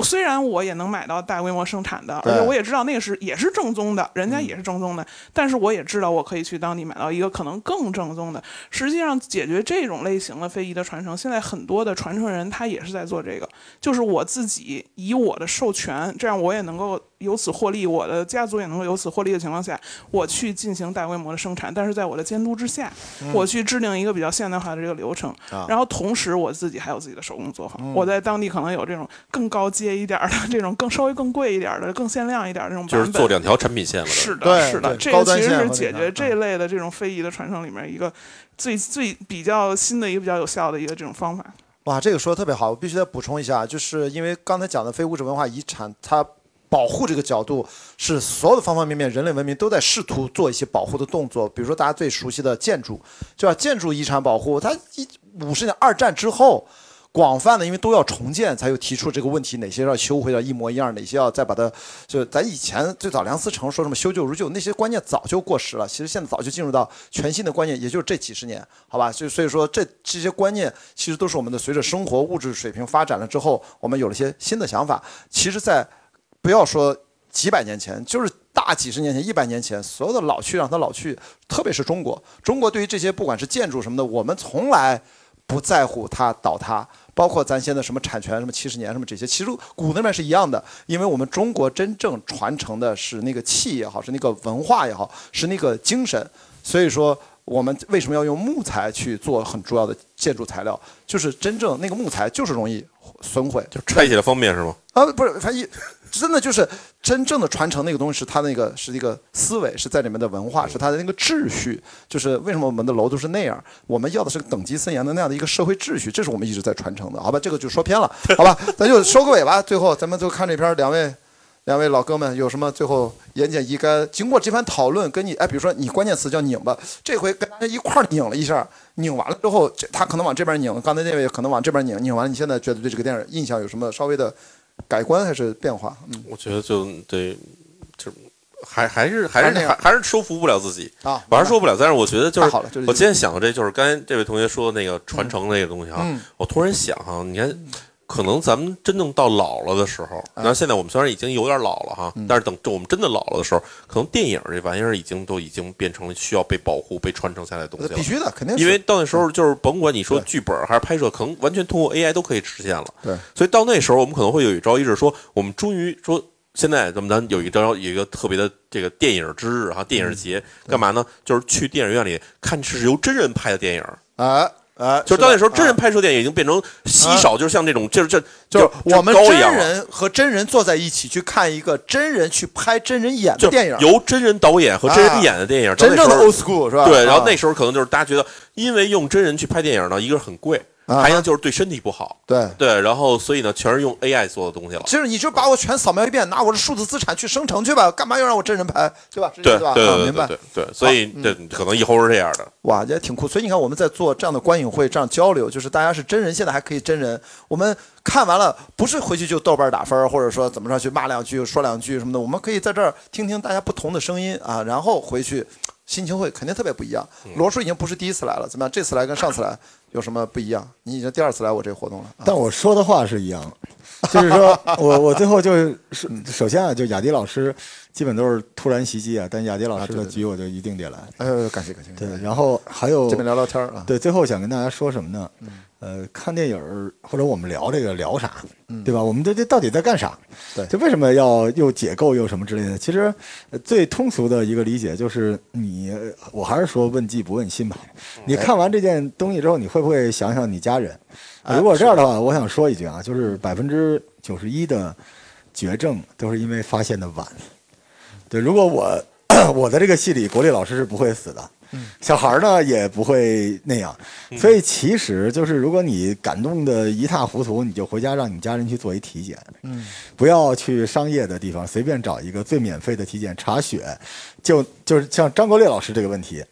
虽然我也能买到大规模生产的，而且我也知道那个是也是正宗的，人家也是正宗的，嗯、但是我也知道我可以去当地买到一个可能更正宗的。实际上，解决这种类型的非遗的传承，现在很多的传承人他也是在做这个，就是我自己以我的授权，这样我也能够。由此获利，我的家族也能够由此获利的情况下，我去进行大规模的生产，但是在我的监督之下，嗯、我去制定一个比较现代化的这个流程，啊、然后同时我自己还有自己的手工作坊，嗯、我在当地可能有这种更高阶一点的、这种更稍微更贵一点的、更限量一点的这种版本，就是做两条产品线了。是的，是的，这个其实是解决这类的这种非遗的传承里面一个最最比较新的一个比较有效的一个这种方法。哇，这个说的特别好，我必须再补充一下，就是因为刚才讲的非物质文化遗产，它。保护这个角度是所有的方方面面，人类文明都在试图做一些保护的动作。比如说大家最熟悉的建筑，就要建筑遗产保护。它一五十年二战之后，广泛的因为都要重建，才又提出这个问题，哪些要修回到一模一样，哪些要再把它就咱以前最早梁思成说什么修旧如旧，那些观念早就过时了。其实现在早就进入到全新的观念，也就是这几十年，好吧？所以所以说这这些观念其实都是我们的随着生活物质水平发展了之后，我们有了些新的想法。其实，在不要说几百年前，就是大几十年前、一百年前，所有的老去让它老去，特别是中国。中国对于这些不管是建筑什么的，我们从来不在乎它倒塌，包括咱现在什么产权、什么七十年、什么这些，其实古那边是一样的。因为我们中国真正传承的是那个气也好，是那个文化也好，是那个精神。所以说，我们为什么要用木材去做很重要的建筑材料？就是真正那个木材就是容易损毁，就拆起来方便是吗？啊，不是，它一真的就是真正的传承那个东西，是它那个是一个思维，是在里面的文化，是它的那个秩序。就是为什么我们的楼都是那样？我们要的是等级森严的那样的一个社会秩序，这是我们一直在传承的，好吧？这个就说偏了，好吧？咱就收个尾吧。最后咱们就看这篇，两位。两位老哥们有什么最后言简意赅？经过这番讨论，跟你哎，比如说你关键词叫拧吧，这回跟大家一块儿拧了一下，拧完了之后，他可能往这边拧，刚才那位可能往这边拧，拧完了，你现在觉得对这个电影印象有什么稍微的改观还是变化？嗯，我觉得就对，就还还是还是还还是说服不了自己啊，我还是说不了。但是我觉得就是，好了就是、我今天想的这就是刚才这位同学说的那个传承那个东西啊，嗯、我突然想哈、啊，你看。嗯可能咱们真正到老了的时候，那现在我们虽然已经有点老了哈，但是等我们真的老了的时候，可能电影这玩意儿已经都已经变成了需要被保护、被传承下来的东西了。必须的，肯定是。因为到那时候就是甭管你说剧本还是拍摄，可能完全通过 A I 都可以实现了。对，所以到那时候我们可能会有一朝一日说，我们终于说。现在咱们咱有一张有一个特别的这个电影之日哈，电影节干嘛呢？就是去电影院里看是由真人拍的电影啊。呃，就是到那时候，真人拍摄电影已经变成稀少，就是像这种，就是这，就是我们真人和真人坐在一起去看一个真人去拍真人演的电影，由真人导演和真人演的电影，真正的 old school 是吧？对，然后那时候可能就是大家觉得，因为用真人去拍电影呢，一个是很贵，还有就是对身体不好，对对，然后所以呢，全是用 A I 做的东西了。其实你就把我全扫描一遍，拿我的数字资产去生成去吧，干嘛要让我真人拍，对吧？对吧？对，明白。对对，所以这可能以后是这样的。哇，也挺酷。所以你看，我们在做这样的观影会，这样交流，就是大家是真人，现在还可以真人。我们看完了，不是回去就豆瓣打分，或者说怎么着去骂两句、说两句什么的。我们可以在这儿听听大家不同的声音啊，然后回去心情会肯定特别不一样。罗叔已经不是第一次来了，怎么样？这次来跟上次来有什么不一样？你已经第二次来我这个活动了，但我说的话是一样，就是说我我最后就是首先啊，就雅迪老师。基本都是突然袭击啊，但雅迪老师的局我就一定得来。哎、啊，感谢感谢。对，然后还有这边聊聊天啊。对，最后想跟大家说什么呢？嗯、呃，看电影或者我们聊这个聊啥，嗯、对吧？我们这这到底在干啥？对，就为什么要又解构又什么之类的？其实、呃、最通俗的一个理解就是你，我还是说问计不问心吧。你看完这件东西之后，你会不会想想你家人？哎、如果这样的话，我想说一句啊，就是百分之九十一的绝症都是因为发现的晚。对，如果我我的这个戏里，国立老师是不会死的，小孩呢也不会那样，所以其实就是，如果你感动的一塌糊涂，你就回家让你家人去做一体检，嗯，不要去商业的地方，随便找一个最免费的体检查血，就就是像张国立老师这个问题，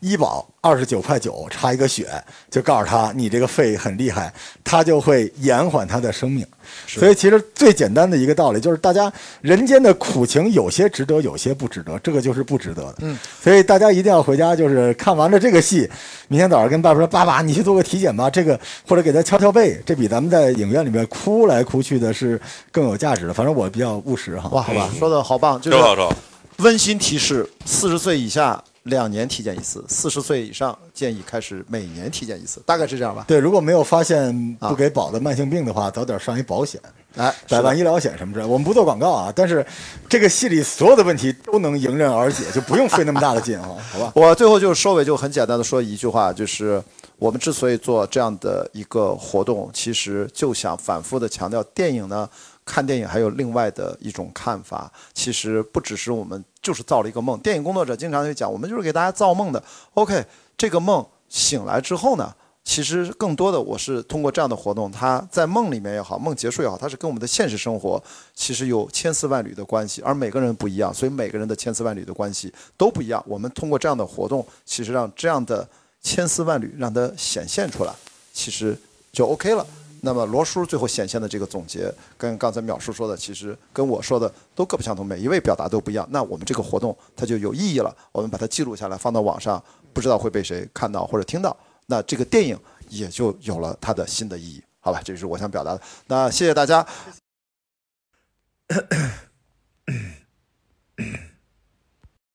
医保二十九块九查一个血，就告诉他你这个肺很厉害，他就会延缓他的生命。所以其实最简单的一个道理就是，大家人间的苦情有些值得，有些不值得，这个就是不值得的。嗯，所以大家一定要回家，就是看完了这个戏，明天早上跟爸爸说：“爸爸，你去做个体检吧。”这个或者给他敲敲背，这比咱们在影院里面哭来哭去的是更有价值的。反正我比较务实哈。哇，好吧，嗯、说的好棒，就是温馨提示：四十岁以下。两年体检一次，四十岁以上建议开始每年体检一次，大概是这样吧。对，如果没有发现不给保的慢性病的话，啊、早点上一保险，哎，百万医疗险什么之类。我们不做广告啊，但是这个戏里所有的问题都能迎刃而解，就不用费那么大的劲啊，好吧？我最后就收尾就很简单的说一句话，就是我们之所以做这样的一个活动，其实就想反复的强调，电影呢，看电影还有另外的一种看法，其实不只是我们。就是造了一个梦，电影工作者经常会讲，我们就是给大家造梦的。OK， 这个梦醒来之后呢，其实更多的我是通过这样的活动，它在梦里面也好，梦结束也好，它是跟我们的现实生活其实有千丝万缕的关系，而每个人不一样，所以每个人的千丝万缕的关系都不一样。我们通过这样的活动，其实让这样的千丝万缕让它显现出来，其实就 OK 了。那么罗叔最后显现的这个总结，跟刚才淼叔说的，其实跟我说的都各不相同，每一位表达都不一样。那我们这个活动它就有意义了，我们把它记录下来，放到网上，不知道会被谁看到或者听到，那这个电影也就有了它的新的意义，好吧？这是我想表达的。那谢谢大家。